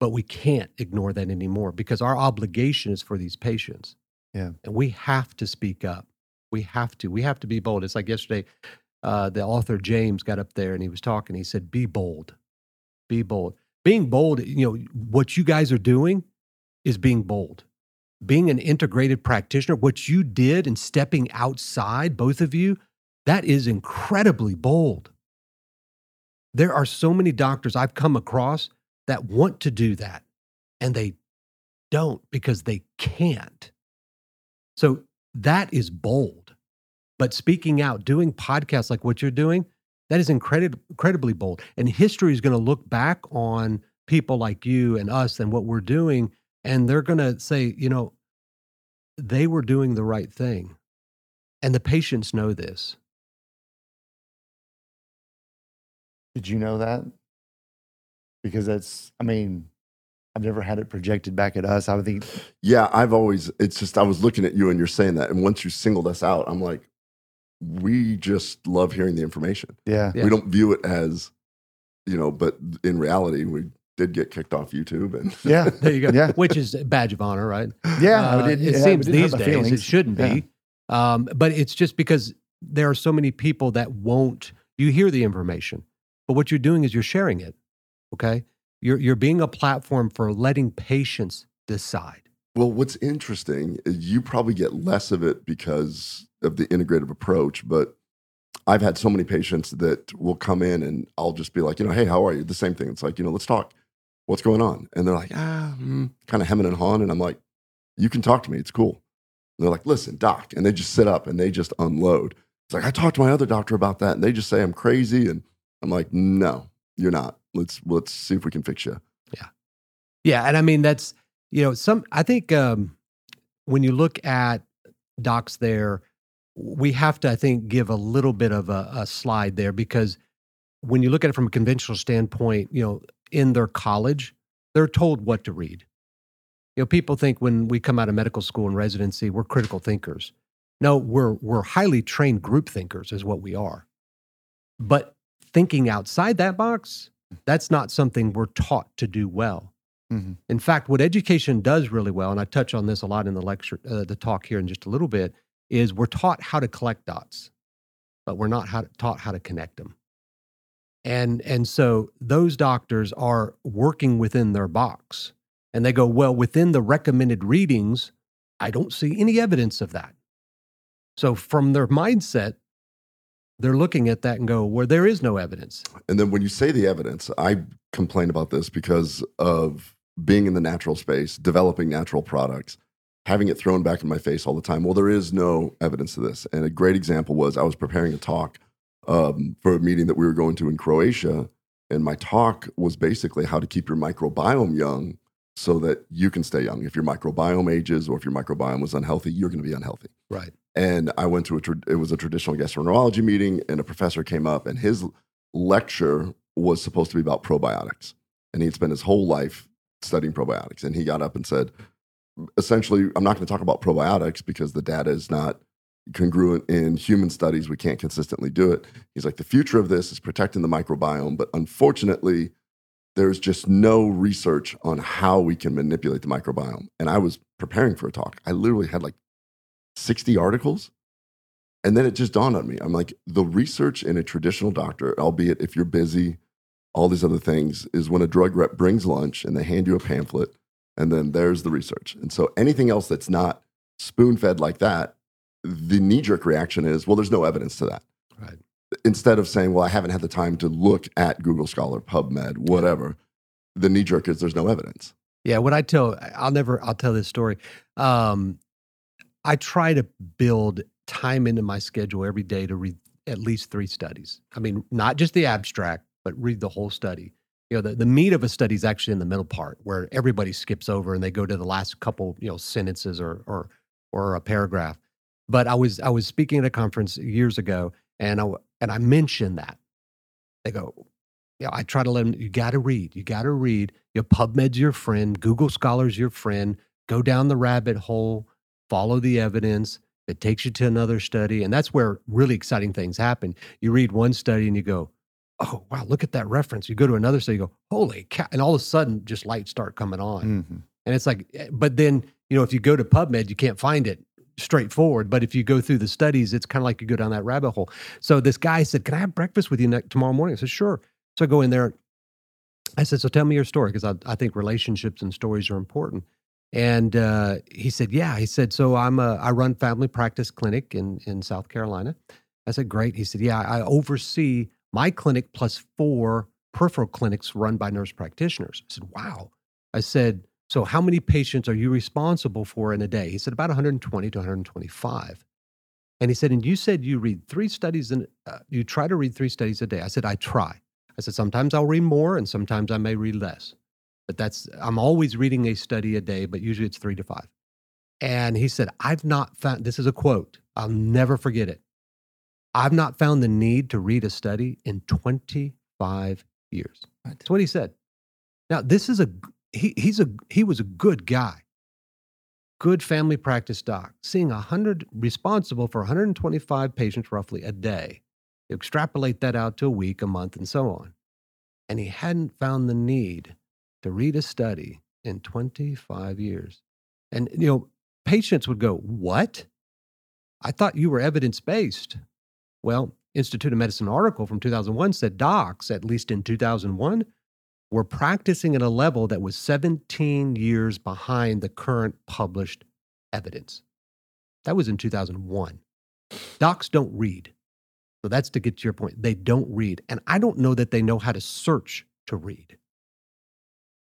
But we can't ignore that anymore because our obligation is for these patients. Yeah. And we have to speak up. We have to be bold. It's like yesterday, the author James got up there and he was talking. He said, be bold, be bold. Being bold, what you guys are doing is being bold. Being an integrated practitioner, what you did and stepping outside, both of you, that is incredibly bold. There are so many doctors I've come across that want to do that, and they don't because they can't. So that is bold. But speaking out, doing podcasts like what you're doing, that is incredibly bold. And history is going to look back on people like you and us and what we're doing, and they're going to say, they were doing the right thing. And the patients know this. Did you know that? Because I've never had it projected back at us. I would think. Yeah, I was looking at you and you're saying that. And once you singled us out, I'm like, we just love hearing the information. Yeah. We don't view it as, but in reality, we did get kicked off YouTube. And yeah, there you go. Yeah. Which is a badge of honor, right? Yeah. It seems these days feelings. It shouldn't be. Yeah. But it's just because there are so many people that won't, you hear the information, but what you're doing is you're sharing it. Okay, you're being a platform for letting patients decide. Well, what's interesting is you probably get less of it because of the integrative approach, but I've had so many patients that will come in and I'll just be like, hey, how are you? The same thing. It's like, let's talk. What's going on? And they're like, kind of hemming and hawing. And I'm like, you can talk to me. It's cool. And they're like, listen, doc. And they just sit up and they just unload. It's like, I talked to my other doctor about that. And they just say I'm crazy. And I'm like, no, you're not. Let's see if we can fix you. Yeah. Yeah. And that's, I think when you look at docs there, we have to, I think, give a little bit of a slide there because when you look at it from a conventional standpoint, in their college, they're told what to read. People think when we come out of medical school and residency, we're critical thinkers. No, we're highly trained group thinkers is what we are. But thinking outside that box, that's not something we're taught to do well. Mm-hmm. In fact, what education does really well, and I touch on this a lot in the lecture, the talk here in just a little bit, is we're taught how to collect dots, but we're not taught how to connect them. And so those doctors are working within their box, and they go, well, within the recommended readings, I don't see any evidence of that. So from their mindset, they're looking at that and go, well, there is no evidence. And then when you say the evidence, I complain about this because of being in the natural space, developing natural products, having it thrown back in my face all the time. Well, there is no evidence of this. And a great example was I was preparing a talk for a meeting that we were going to in Croatia. And my talk was basically how to keep your microbiome young so that you can stay young. If your microbiome ages or if your microbiome was unhealthy, you're going to be unhealthy. Right. And I went to it was a traditional gastroenterology meeting, and a professor came up, and his lecture was supposed to be about probiotics. And he'd spent his whole life studying probiotics. And he got up and said, essentially, I'm not going to talk about probiotics because the data is not congruent in human studies. We can't consistently do it. He's like, the future of this is protecting the microbiome. But unfortunately, there's just no research on how we can manipulate the microbiome. And I was preparing for a talk. I literally had 60 articles. And then it just dawned on me. I'm like, the research in a traditional doctor, albeit if you're busy, all these other things, is when a drug rep brings lunch and they hand you a pamphlet and then there's the research. And so anything else that's not spoon-fed like that, the knee-jerk reaction is, well, there's no evidence to that. Right. instead of saying, well, I haven't had the time to look at Google Scholar, PubMed, whatever, the knee jerk is there's no evidence. Yeah. What I tell, I'll tell this story. I try to build time into my schedule every day to read at least 3 studies. I mean, not just the abstract, but read the whole study. You know, the meat of a study is actually in the middle part where everybody skips over and they go to the last couple, you know, sentences or a paragraph. But I was speaking at a conference years ago, and I mentioned that. They go, yeah, I try to let them, you got to read. Your PubMed's your friend, Google Scholar's your friend. Go down the rabbit hole, follow the evidence. It takes you to another study, and that's where really exciting things happen. You read one study and you go, oh, wow, look at that reference. You go to another study, you go, holy cow, and all of a sudden, just lights start coming on. Mm-hmm. And it's like, but then, you know, if you go to PubMed, you can't find it straightforward. But if you go through the studies, it's kind of like you go down that rabbit hole. So this guy said, can I have breakfast with you tomorrow morning? I said, sure. So I go in there. I said, so tell me your story, because I think relationships and stories are important. And he said, yeah. He said, so I run family practice clinic in South Carolina. I said, great. He said, yeah, I oversee my clinic plus 4 peripheral clinics run by nurse practitioners. I said, wow. I said, so how many patients are you responsible for in a day? He said, about 120 to 125. And he said, and you said you read 3 studies and you try to read 3 studies a day. I said, I try. I said, sometimes I'll read more and sometimes I may read less. But I'm always reading a study a day, but usually it's 3 to 5. And he said, this is a quote, I'll never forget it. I've not found the need to read a study in 25 years. That's what he said. Now, this is he was a good guy, good family practice doc, seeing 100, responsible for 125 patients roughly a day. You extrapolate that out to a week, a month, and so on. And he hadn't found the need to read a study in 25 years. And, you know, patients would go, what? I thought you were evidence-based. Well, Institute of Medicine article from 2001 said docs, at least in 2001, were practicing at a level that was 17 years behind the current published evidence. That was in 2001. Docs don't read. So that's to get to your point. They don't read. And I don't know that they know how to search to read.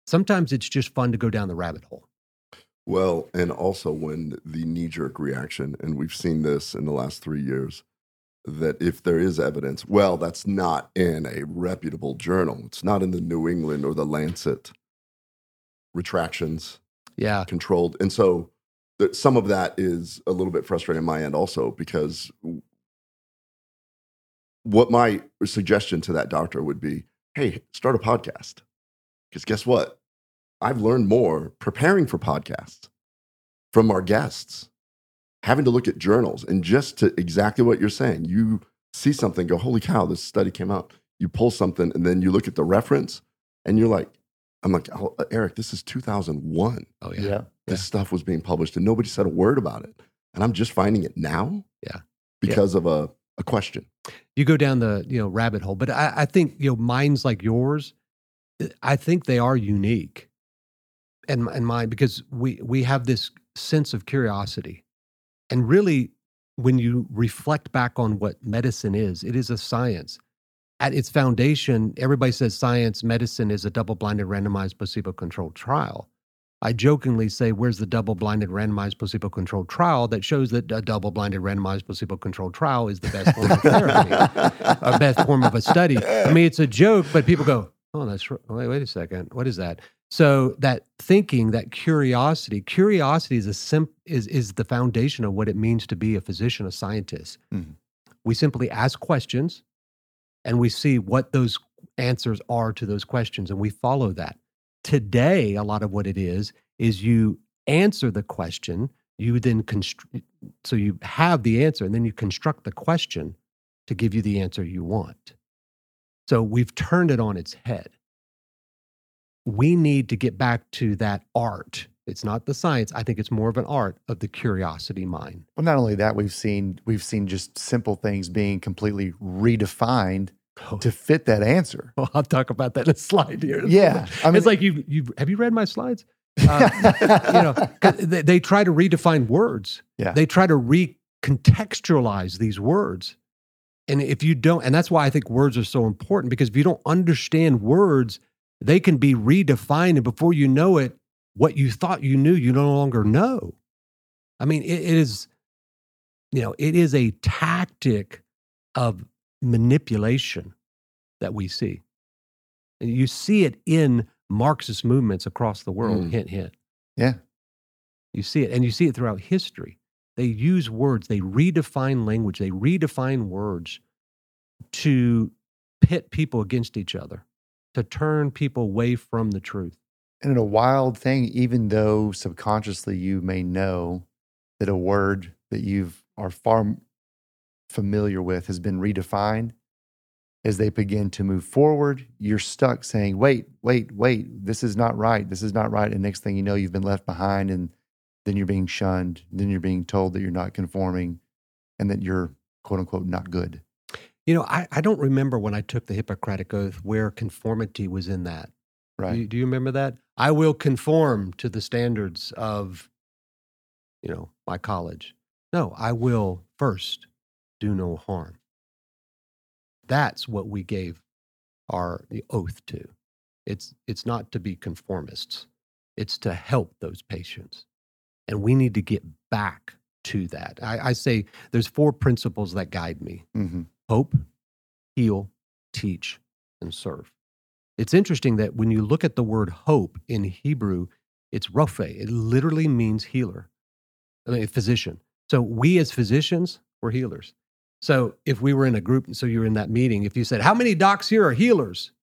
Sometimes it's just fun to go down the rabbit hole. Well, and also when the knee-jerk reaction, and we've seen this in the last 3 years, that if there is evidence, well, that's not in a reputable journal. It's not in the New England or the Lancet retractions. Yeah. Controlled. And so some of that is a little bit frustrating on my end also, because what my suggestion to that doctor would be, hey, start a podcast. Because guess what? I've learned more preparing for podcasts from our guests, having to look at journals, and just to exactly what you're saying. You see something, go, holy cow, this study came out. You pull something, and then you look at the reference, and you're like, oh, Eric, this is 2001. Oh, yeah. This stuff was being published, and nobody said a word about it. And I'm just finding it now because of a question. You go down the rabbit hole. But I think minds like yours, I think they are unique, and mine, because we have this sense of curiosity. And really, when you reflect back on what medicine is, it is a science. At its foundation, everybody says science, medicine is a double-blinded, randomized, placebo-controlled trial. I jokingly say, where's the double-blinded, randomized, placebo-controlled trial that shows that a double-blinded, randomized, placebo-controlled trial is the best form of therapy, or best form of a study? I mean, it's a joke, but people go, oh, that's right. Wait a second. What is that? So that thinking, that curiosity is is the foundation of what it means to be a physician, a scientist. Mm-hmm. We simply ask questions, and we see what those answers are to those questions, and we follow that. Today, a lot of what it is you answer the question, you then so you have the answer, and then you construct the question to give you the answer you want. So we've turned it on its head. We need to get back to that art. It's not the science. I think it's more of an art of the curiosity mind. Well, not only that, we've seen just simple things being completely redefined to fit that answer. Well, I'll talk about that in a slide here. Yeah. I mean, it's like, have you read my slides? They try to redefine words. Yeah. They try to recontextualize these words. And if you don't, and that's why I think words are so important, because if you don't understand words, they can be redefined. And before you know it, what you thought you knew, you no longer know. I mean, it is a tactic of manipulation that we see. And you see it in Marxist movements across the world, hint, hint. Yeah. You see it, and you see it throughout history. They use words, they redefine language, they redefine words to pit people against each other, to turn people away from the truth. And a wild thing, even though subconsciously you may know that a word that you are far familiar with has been redefined, as they begin to move forward, you're stuck saying, wait, this is not right. And next thing you know, you've been left behind, and then you're being shunned, then you're being told that you're not conforming and that you're, quote unquote, not good. You know, I don't remember when I took the Hippocratic Oath where conformity was in that. Right. Do you remember that? I will conform to the standards of, my college. No, I will first do no harm. That's what we gave the oath to. It's not to be conformists. It's to help those patients. And we need to get back to that. I say there's four principles that guide me. Mm-hmm. Hope, heal, teach, and serve. It's interesting that when you look at the word hope in Hebrew, it's rophe. It literally means healer, physician. So we as physicians, we're healers. So if we were in a group, and so you were in that meeting, if you said, how many docs here are healers?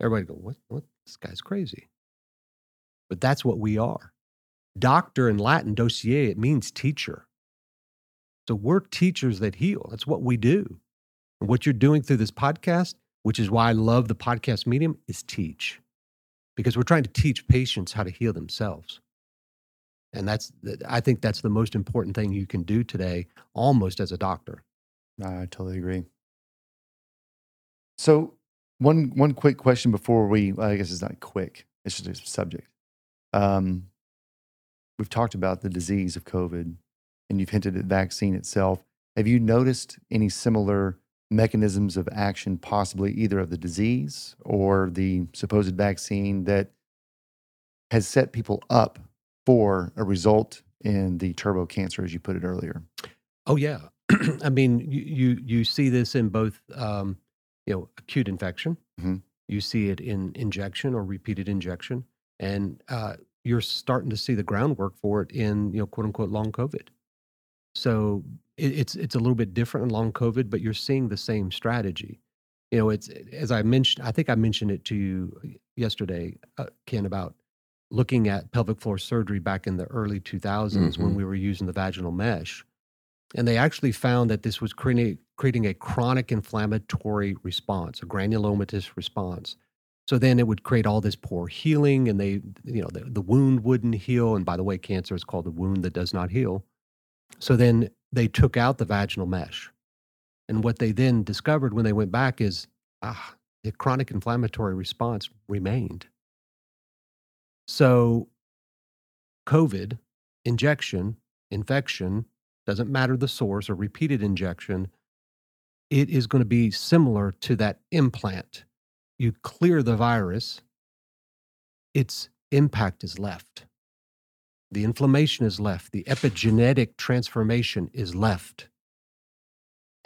Everybody go, what? This guy's crazy. But that's what we are. Doctor in Latin, dossier, it means teacher. So we're teachers that heal. That's what we do. And what you're doing through this podcast, which is why I love the podcast medium, is teach. Because we're trying to teach patients how to heal themselves. And I think that's the most important thing you can do today, almost as a doctor. I totally agree. So one quick question before I guess it's not quick, it's just a subject. We've talked about the disease of COVID, and you've hinted at vaccine itself. Have you noticed any similar mechanisms of action, possibly either of the disease or the supposed vaccine, that has set people up for a result in the turbocancer, as you put it earlier? Oh, yeah. I mean, you see this in both, acute infection. Mm-hmm. You see it in injection or repeated injection, and you're starting to see the groundwork for it in, quote unquote, long COVID. So it's a little bit different in long COVID, but you're seeing the same strategy. It's, as I mentioned, I think I mentioned it to you yesterday, Ken, about looking at pelvic floor surgery back in the early 2000s, mm-hmm. when we were using the vaginal mesh. And they actually found that this was creating a chronic inflammatory response, a granulomatous response. So then it would create all this poor healing, and the wound wouldn't heal. And by the way, cancer is called the wound that does not heal. So then they took out the vaginal mesh. And what they then discovered when they went back is, the chronic inflammatory response remained. So COVID, injection, infection, doesn't matter the source, or repeated injection, it is going to be similar to that implant. You clear the virus, its impact is left. The inflammation is left. The epigenetic transformation is left.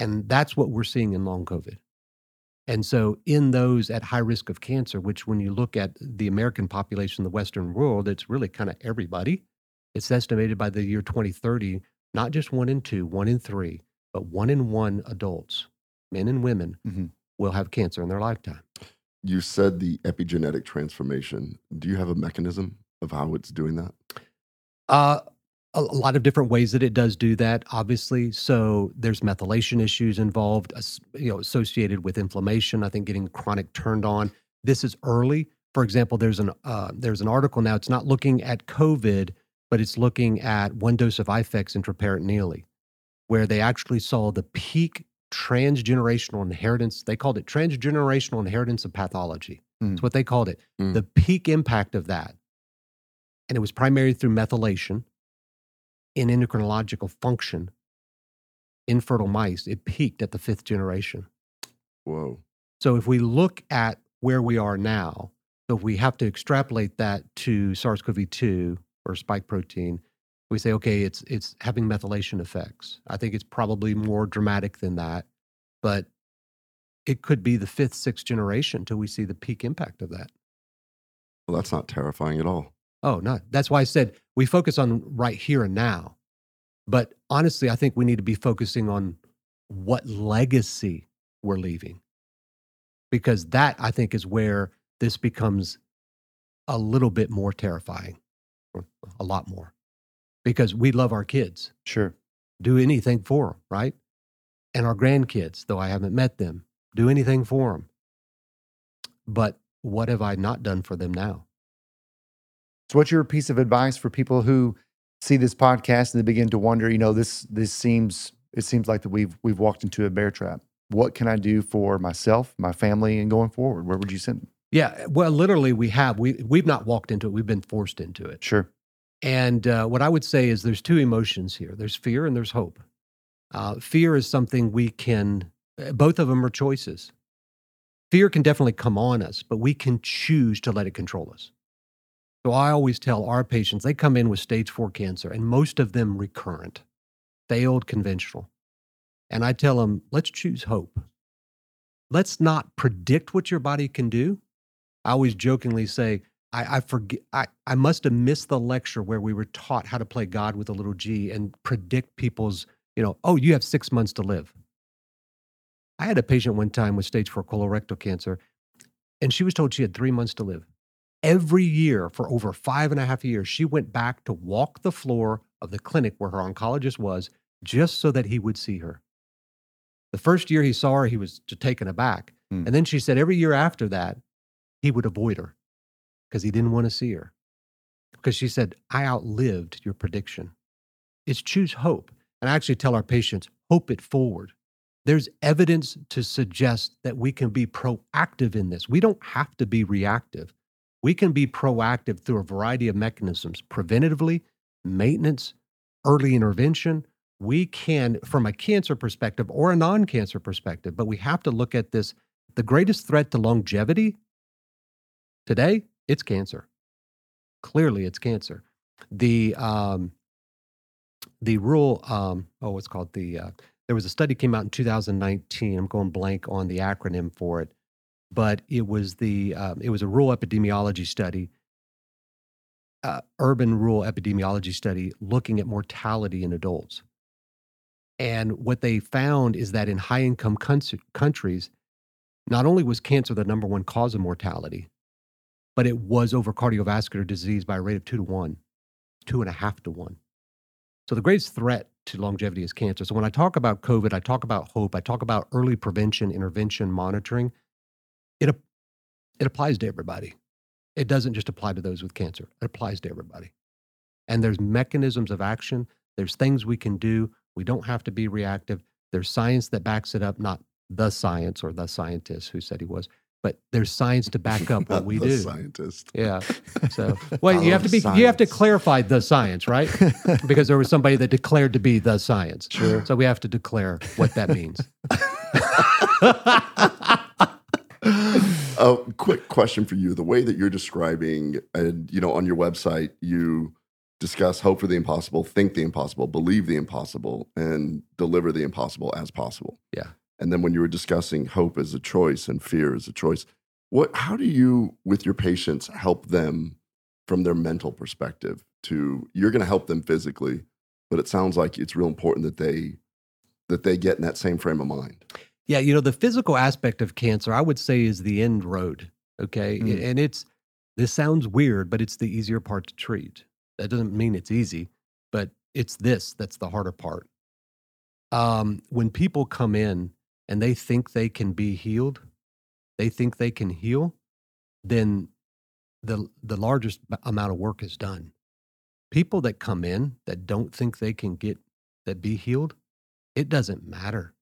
And that's what we're seeing in long COVID. And so in those at high risk of cancer, which when you look at the American population, the Western world, it's really kind of everybody. It's estimated by the year 2030, not just 1 in 2, 1 in 3, but 1 in 1 adults, men and women, mm-hmm. will have cancer in their lifetime. You said the epigenetic transformation. Do you have a mechanism of how it's doing that? A lot of different ways that it does do that, obviously. So there's methylation issues involved, associated with inflammation, I think getting chronic turned on. This is early. For example, there's an article now, it's not looking at COVID, but it's looking at one dose of Ifex intraperitoneally, where they actually saw the peak transgenerational inheritance. They called it transgenerational inheritance of pathology. That's what they called it, the peak impact of that. And it was primarily through methylation in endocrinological function infertile mice, it peaked at the fifth generation. Whoa. So if we look at where we are now, so if we have to extrapolate that to SARS-CoV-2 or spike protein, we say, okay, it's having methylation effects. I think it's probably more dramatic than that, but it could be the fifth, sixth generation till we see the peak impact of that. Well, that's not terrifying at all. Oh, no. That's why I said we focus on right here and now. But honestly, I think we need to be focusing on what legacy we're leaving, because that, I think, is where this becomes a little bit more terrifying, or a lot more, because we love our kids. Sure. Do anything for them, right? And our grandkids, though I haven't met them, do anything for them. But what have I not done for them now? So what's your piece of advice for people who see this podcast and they begin to wonder, you know, this seems like that we've walked into a bear trap. What can I do for myself, my family, and going forward? Where would you send them? Yeah, well, literally we've not walked into it. We've been forced into it. Sure. And what I would say is there's two emotions here. There's fear and there's hope. Fear is something we can, both of them are choices. Fear can definitely come on us, but we can choose to let it control us. So I always tell our patients, they come in with stage 4 cancer, and most of them recurrent, failed conventional. And I tell them, let's choose hope. Let's not predict what your body can do. I always jokingly say, I must have missed the lecture where we were taught how to play God with a little G and predict people's, you know, oh, you have 6 months to live. I had a patient one time with stage 4 colorectal cancer, and she was told she had 3 months to live. Every year for over 5.5 years, she went back to walk the floor of the clinic where her oncologist was just so that he would see her. The first year he saw her, he was taken aback. And then she said every year after that, he would avoid her because he didn't want to see her. Because she said, I outlived your prediction. It's choose hope. And I actually tell our patients, hope it forward. There's evidence to suggest that we can be proactive in this. We don't have to be reactive. We can be proactive through a variety of mechanisms, preventatively, maintenance, early intervention. We can, from a cancer perspective or a non-cancer perspective, but we have to look at this. The greatest threat to longevity today, it's cancer. Clearly, it's cancer. There was a study came out in 2019. I'm going blank on the acronym for it. But it was a rural epidemiology study, urban rural epidemiology study looking at mortality in adults. And what they found is that in high-income countries, not only was cancer the number one cause of mortality, but it was over cardiovascular disease by a rate of 2 to 1, 2.5 to 1. So the greatest threat to longevity is cancer. So when I talk about COVID, I talk about hope, I talk about early prevention, intervention, monitoring. It applies to everybody. It doesn't just apply to those with cancer. It applies to everybody. And there's mechanisms of action. There's things we can do. We don't have to be reactive. There's science that backs it up, not the science or the scientist who said he was, but there's science to back up what we do. Scientist. Yeah. So, well, you have to clarify the science, right? Because there was somebody that declared to be the science. Sure. So we have to declare what that means. Quick question for you. The way that you're describing, and you know, on your website, you discuss hope for the impossible, think the impossible, believe the impossible, and deliver the impossible as possible. Yeah. And then when you were discussing hope as a choice and fear as a choice, how do you, with your patients, help them from their mental perspective to, you're going to help them physically, but it sounds like it's real important that they get in that same frame of mind. Yeah, you know, the physical aspect of cancer, I would say, is the end road, okay? Mm. And this sounds weird, but it's the easier part to treat. That doesn't mean it's easy, but it's this that's the harder part. When people come in and they think they can be healed, they think they can heal, then the largest amount of work is done. People that come in that don't think they can be healed, it doesn't matter.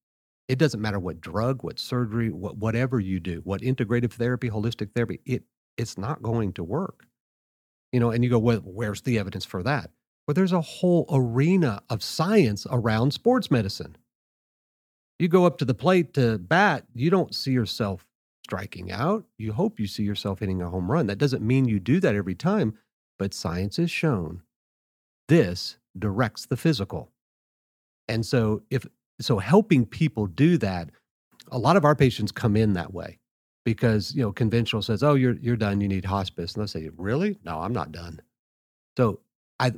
It doesn't matter what drug, what surgery, whatever you do, what integrative therapy, holistic therapy, it's not going to work. You know, and you go, well, where's the evidence for that? Well, there's a whole arena of science around sports medicine. You go up to the plate to bat, you don't see yourself striking out. You hope you see yourself hitting a home run. That doesn't mean you do that every time, but science has shown this directs the physical. And so helping people do that, a lot of our patients come in that way because, you know, conventional says, oh, you're done, you need hospice. And they'll say, really? No, I'm not done. So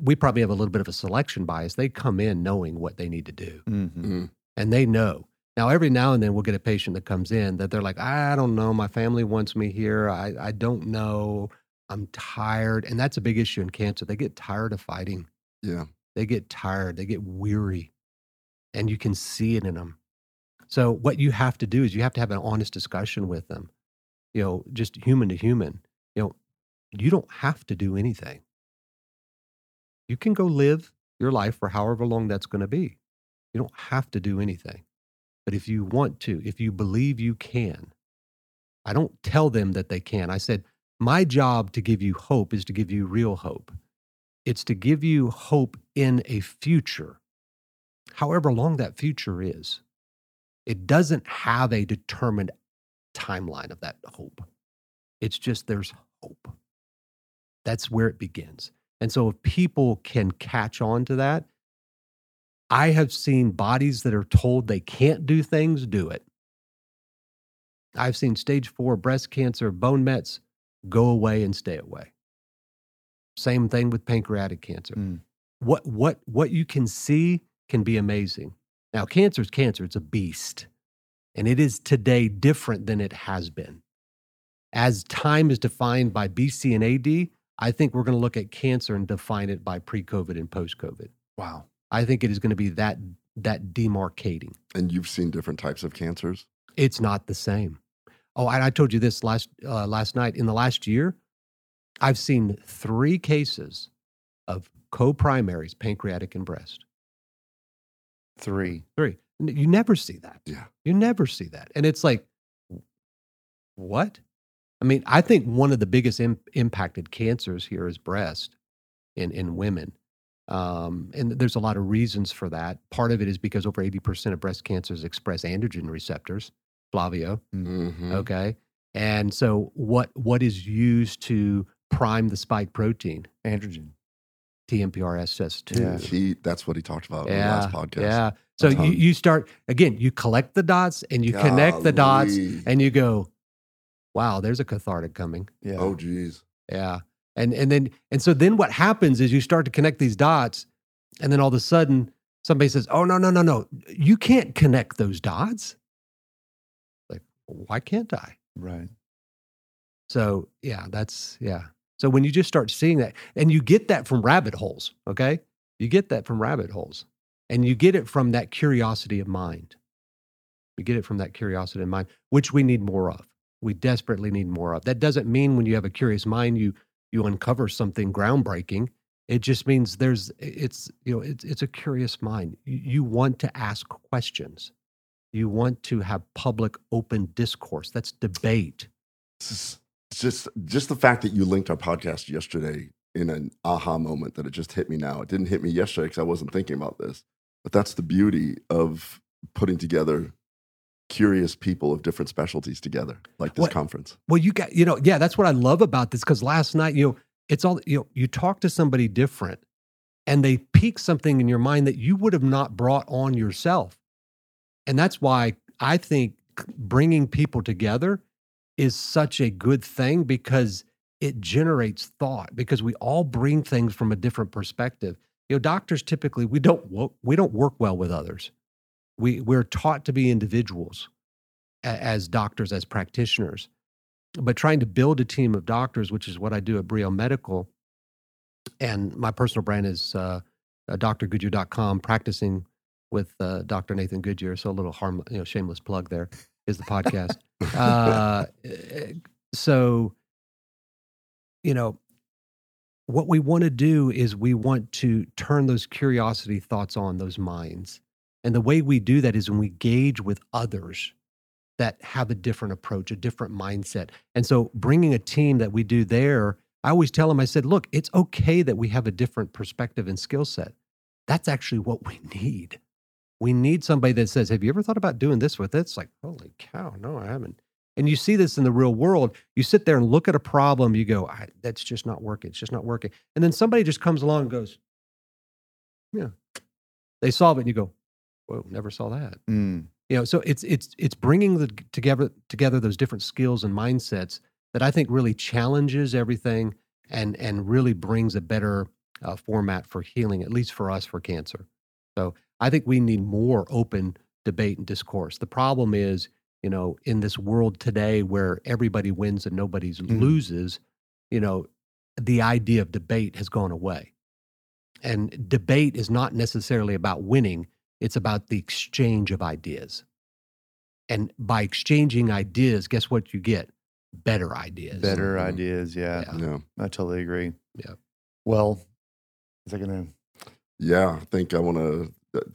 we probably have a little bit of a selection bias. They come in knowing what they need to do. Mm-hmm. And they know. Now, every now and then we'll get a patient that comes in that they're like, I don't know, my family wants me here. I don't know. I'm tired. And that's a big issue in cancer. They get tired of fighting. Yeah. They get tired. They get weary. And you can see it in them. So what you have to do is you have to have an honest discussion with them, you know, just human to human. You know, you don't have to do anything. You can go live your life for however long that's going to be. You don't have to do anything. But if you want to, if you believe you can, I don't tell them that they can. I said, my job to give you hope is to give you real hope. It's to give you hope in a future, however long that future is. It doesn't have a determined timeline of that hope. It's just there's hope. That's where it begins. And so if people can catch on to that, I have seen bodies that are told they can't do things, do it. I've seen stage 4 breast cancer, bone mets, go away and stay away. Same thing with pancreatic cancer. Mm. What you can see can be amazing. Now, cancer is cancer. It's a beast. And it is today different than it has been. As time is defined by BC and AD, I think we're going to look at cancer and define it by pre-COVID and post-COVID. Wow. I think it is going to be that demarcating. And you've seen different types of cancers? It's not the same. Oh, and I told you this last night. In the last year, I've seen 3 cases of co-primaries, pancreatic and breast. 3. You never see that. Yeah. You never see that. And it's like, what? I mean, I think one of the biggest impacted cancers here is breast in women. And there's a lot of reasons for that. Part of it is because over 80% of breast cancers express androgen receptors, Flavio. Mm-hmm. Okay. And so what is used to prime the spike protein? Androgen. TMPRSS2. Yeah. That's what he talked about on the last podcast. Yeah. So you start, again, you collect the dots and you connect the dots and you go, wow, there's a cathartic coming. Yeah. Oh, geez. Yeah. And so then what happens is you start to connect these dots, and then all of a sudden somebody says, "Oh no, you can't connect those dots." Like, why can't I? Right. So that's. So when you just start seeing that, and you get that from rabbit holes, okay? You get that from rabbit holes, and you get it from that curiosity of mind. You get it from that curiosity of mind, which we need more of. We desperately need more of. That doesn't mean when you have a curious mind, you uncover something groundbreaking. It just means it's a curious mind. You want to ask questions. You want to have public open discourse. That's debate. Just the fact that you linked our podcast yesterday in an aha moment that it just hit me now. It didn't hit me yesterday because I wasn't thinking about this. But that's the beauty of putting together curious people of different specialties together, like this conference. Well, that's what I love about this, because last night, it's all, you talk to somebody different and they pique something in your mind that you would have not brought on yourself. And that's why I think bringing people together is such a good thing, because it generates thought, because we all bring things from a different perspective. You know, doctors typically, we don't work well with others. We're taught to be individuals as doctors, as practitioners, but trying to build a team of doctors, which is what I do at Brio Medical, and my personal brand is drgoodyear.com, practicing with Dr. Nathan Goodyear. So a little shameless plug there is the podcast. What we want to do is we want to turn those curiosity thoughts on those minds. And the way we do that is when we gauge with others that have a different approach, a different mindset. And so bringing a team that we do there, I always tell them, I said, look, it's okay that we have a different perspective and skill set. That's actually what we need. we need somebody that says, have you ever thought about doing this with it? It's like, holy cow, no, I haven't. And you see this in the real world. You sit there and look at a problem. You go, that's just not working. It's just not working. And then somebody just comes along and goes, yeah. They solve it, and you go, whoa, never saw that. Mm. You know, so it's bringing together those different skills and mindsets that I think really challenges everything and really brings a better format for healing, at least for us, for cancer. So I think we need more open debate and discourse. The problem is, you know, in this world today where everybody wins and nobody loses, you know, the idea of debate has gone away. And debate is not necessarily about winning. It's about the exchange of ideas. And by exchanging ideas, guess what you get? Better ideas. Better ideas, yeah. No, I totally agree. Yeah. Well, is that going to... Yeah, I think I want to...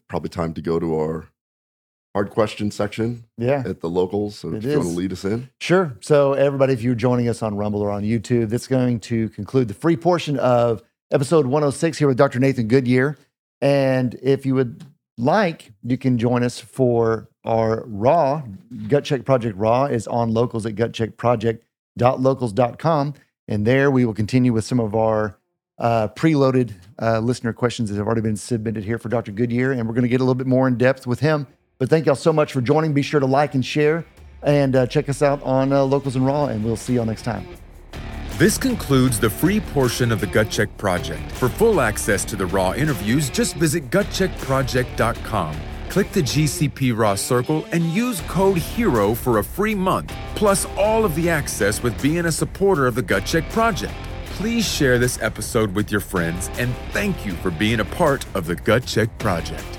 Probably time to go to our hard question section at the locals. So if you want to lead us in. Sure. So everybody, if you're joining us on Rumble or on YouTube, that's going to conclude the free portion of episode 106 here with Dr. Nathan Goodyear. And if you would like, you can join us for our Raw. Gut Check Project Raw is on Locals at gutcheckproject.locals.com. And there we will continue with some of our preloaded listener questions that have already been submitted here for Dr. Goodyear, and we're going to get a little bit more in depth with him. But thank y'all so much for joining. Be sure to like and share, and check us out on Locals and Raw, and we'll see y'all next time. This concludes the free portion of the Gut Check Project. For full access to the Raw interviews, just visit gutcheckproject.com. Click the GCP Raw circle and use code HERO for a free month, plus all of the access with being a supporter of the Gut Check Project. Please share this episode with your friends, and thank you for being a part of the Gut Check Project.